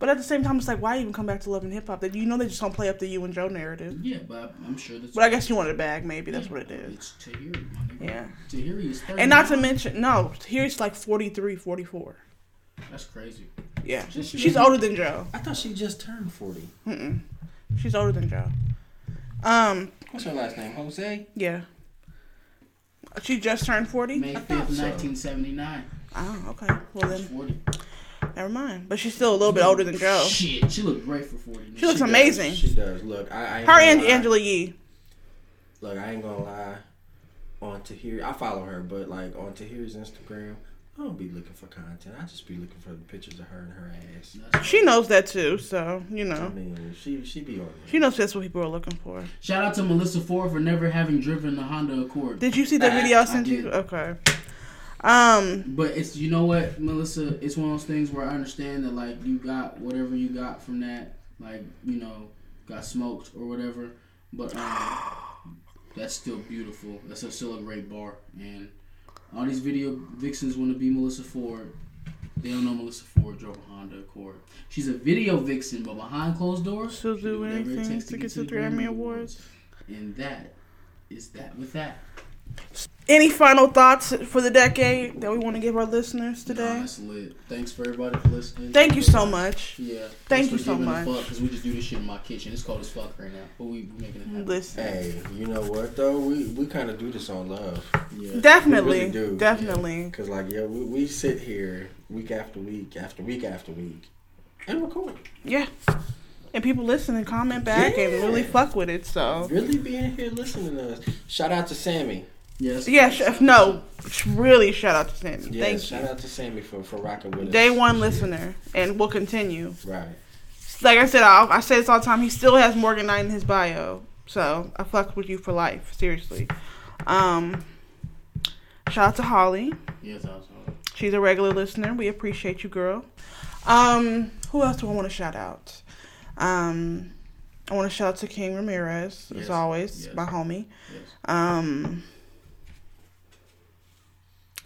But at the same time, it's like, why even come back to Love and Hip Hop? That you know they just don't play up the you and Joe narrative. Yeah, but I'm sure that's. But I guess you wanted a bag, maybe that's yeah, what it is. It's Tahiri, yeah. Tahiri is thirty. And not to mention, no, Tahiri's like forty-three, forty-four. That's crazy. Yeah, just, she's older than Joe. I thought she just turned forty. Mm-mm. She's older than Joe. Um, what's her last name? Jose. Yeah. She just turned forty? May fifth, nineteen seventy-nine. Oh, okay. Well then, forty. Never mind. But she's still a little bit older than Joe. Shit, she looks great for forty. She, she looks does. amazing. She does. Look, I, I her and lie. Angela Yee. Look, I ain't gonna lie. On Tahiri, I follow her, but like on Tahiri's Instagram, I don't be looking for content. I just be looking for the pictures of her and her ass. That's she knows that too, so you know. I mean, she she be on there. She knows that's what people are looking for. Shout out to Melissa Ford for never having driven the Honda Accord. Did you see that I, video I sent I you? Okay. Um. But it's you know what, Melissa, it's one of those things where I understand that like you got whatever you got from that, like you know, got smoked or whatever. But um, that's still beautiful. That's still a great bar, man. All these video vixens want to be Melissa Ford. They don't know Melissa Ford drove a Honda Accord. She's a video vixen, but behind closed doors, she'll do anything it takes to get to the Grammy Awards. And that is that with that. Any final thoughts for the decade that we want to give our listeners today? Nah, that's lit. Thanks for everybody for listening. Thank you so much. Yeah. Thank you so much. Because we just do this shit in my kitchen. It's cold as fuck right now, but we making it happen. Listen. Hey, you know what though? We we kind of do this on love. Yeah. Definitely. We really do. Definitely. Yeah. Cause like yeah, we we sit here week after week after week after week, and record. Yeah. And people listen and comment back yeah. and really fuck with it. So really being here listening to us. Shout out to Sammy. Yes. Yeah, sh- no, really shout out to Sammy. Yes, Thank shout you. out to Sammy for, for rocking with us. Day one listener, and we'll continue. Right. Like I said, I, I say this all the time, he still has Morgan Knight in his bio. So, I fucked with you for life, seriously. Um, shout out to Holly. Yes, I was Holly. She's a regular listener. We appreciate you, girl. Um, who else do I want to shout out? Um, I want to shout out to King Ramirez, yes. as always, yes. my homie. Yes. Um...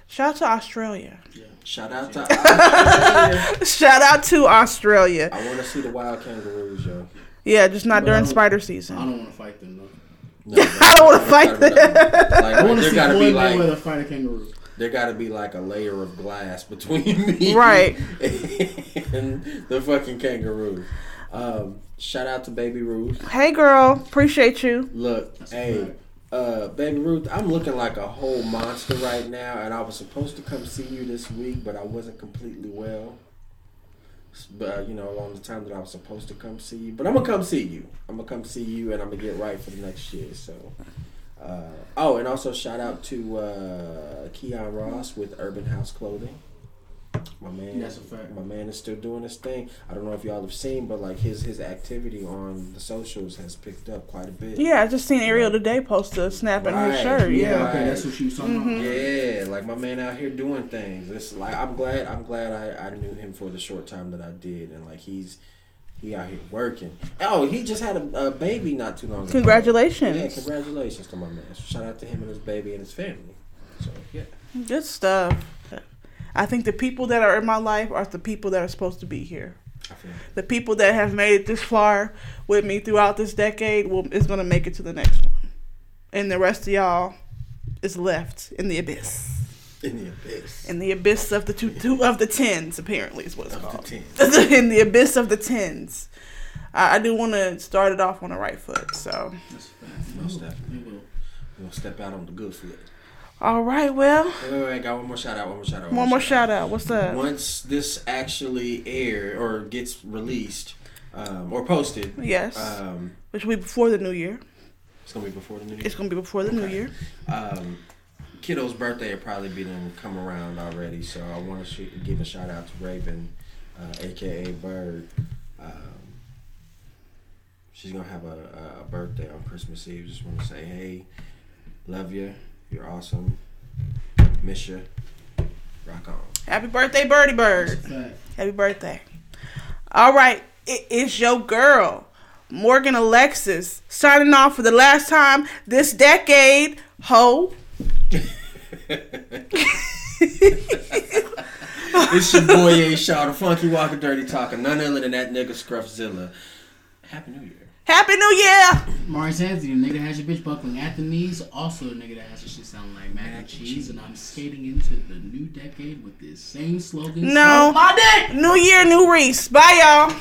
Shout out to Australia. Yeah. Shout out to Australia. Shout out to Australia. I want to see the wild kangaroos, yo. Yeah, just not but during spider season. I don't want to fight them, though. No, I don't want to fight them. Like, I want to see gotta be like, where they fight a kangaroo. There got to be like a layer of glass between me right. and the fucking kangaroo. Um, shout out to Baby Ruth. Hey, girl. Appreciate you. Look, That's hey. Right. Uh, Baby Ruth, I'm looking like a whole monster right now, and I was supposed to come see you this week, but I wasn't completely well. But, uh, you know, along the time that I was supposed to come see you. But I'm going to come see you. I'm going to come see you, and I'm going to get right for the next year. So, uh, Oh, and also shout out to uh, Keon Ross with Urban House Clothing. My man, That's a fact. my man is still doing his thing. I don't know if y'all have seen, but like his his activity on the socials has picked up quite a bit. Yeah, I just seen Ariel like, today post a snap right, in her shirt. Yeah, yeah. Okay, that's what she was talking mm-hmm. about. Yeah, like my man out here doing things. It's like I'm glad I'm glad I, I knew him for the short time that I did, and like he's he out here working. Oh, he just had a, a baby not too long ago. Congratulations! Yeah, congratulations to my man. So shout out to him and his baby and his family. So yeah, good stuff. I think the people that are in my life are the people that are supposed to be here. I feel that. The people that have made it this far with me throughout this decade will, is going to make it to the next one. And the rest of y'all is left in the abyss. In the abyss. In the abyss of the two, two of the tens, apparently is what it's of called. The in the abyss of the tens. I, I do want to start it off on the right foot. So. That's fine. We'll step, we'll step out on the good foot. All right, well. Wait, wait, wait, I got one more shout out, one more shout out. One, one more shout out. out. What's up? Once this actually air or gets released um, or posted. Yes. Um, which will be before the new year. It's going to be before the New Year? It's going to be before the okay. New Year. Um, Kiddo's birthday will probably be done come around already, so I want to sh- give a shout out to Raven, uh, a k a. Bird. Um, she's going to have a, a birthday on Christmas Eve. Just want to say, hey, love you. You're awesome. Miss you. Rock on. Happy birthday, Birdie Bird. Happy birthday. All right. It is your girl, Morgan Alexis, signing off for the last time this decade. Ho. It's your boy A-Shout, the funky walker, dirty talker, none other than that nigga Scruffzilla. Happy New Year. Happy New Year! Marty Sanford, the nigga that has your bitch buckling at the knees, also the nigga that has your shit sounding like mac and cheese, and I'm skating into the new decade with this same slogan. No. My dick! New Year, new Reese. Bye, y'all.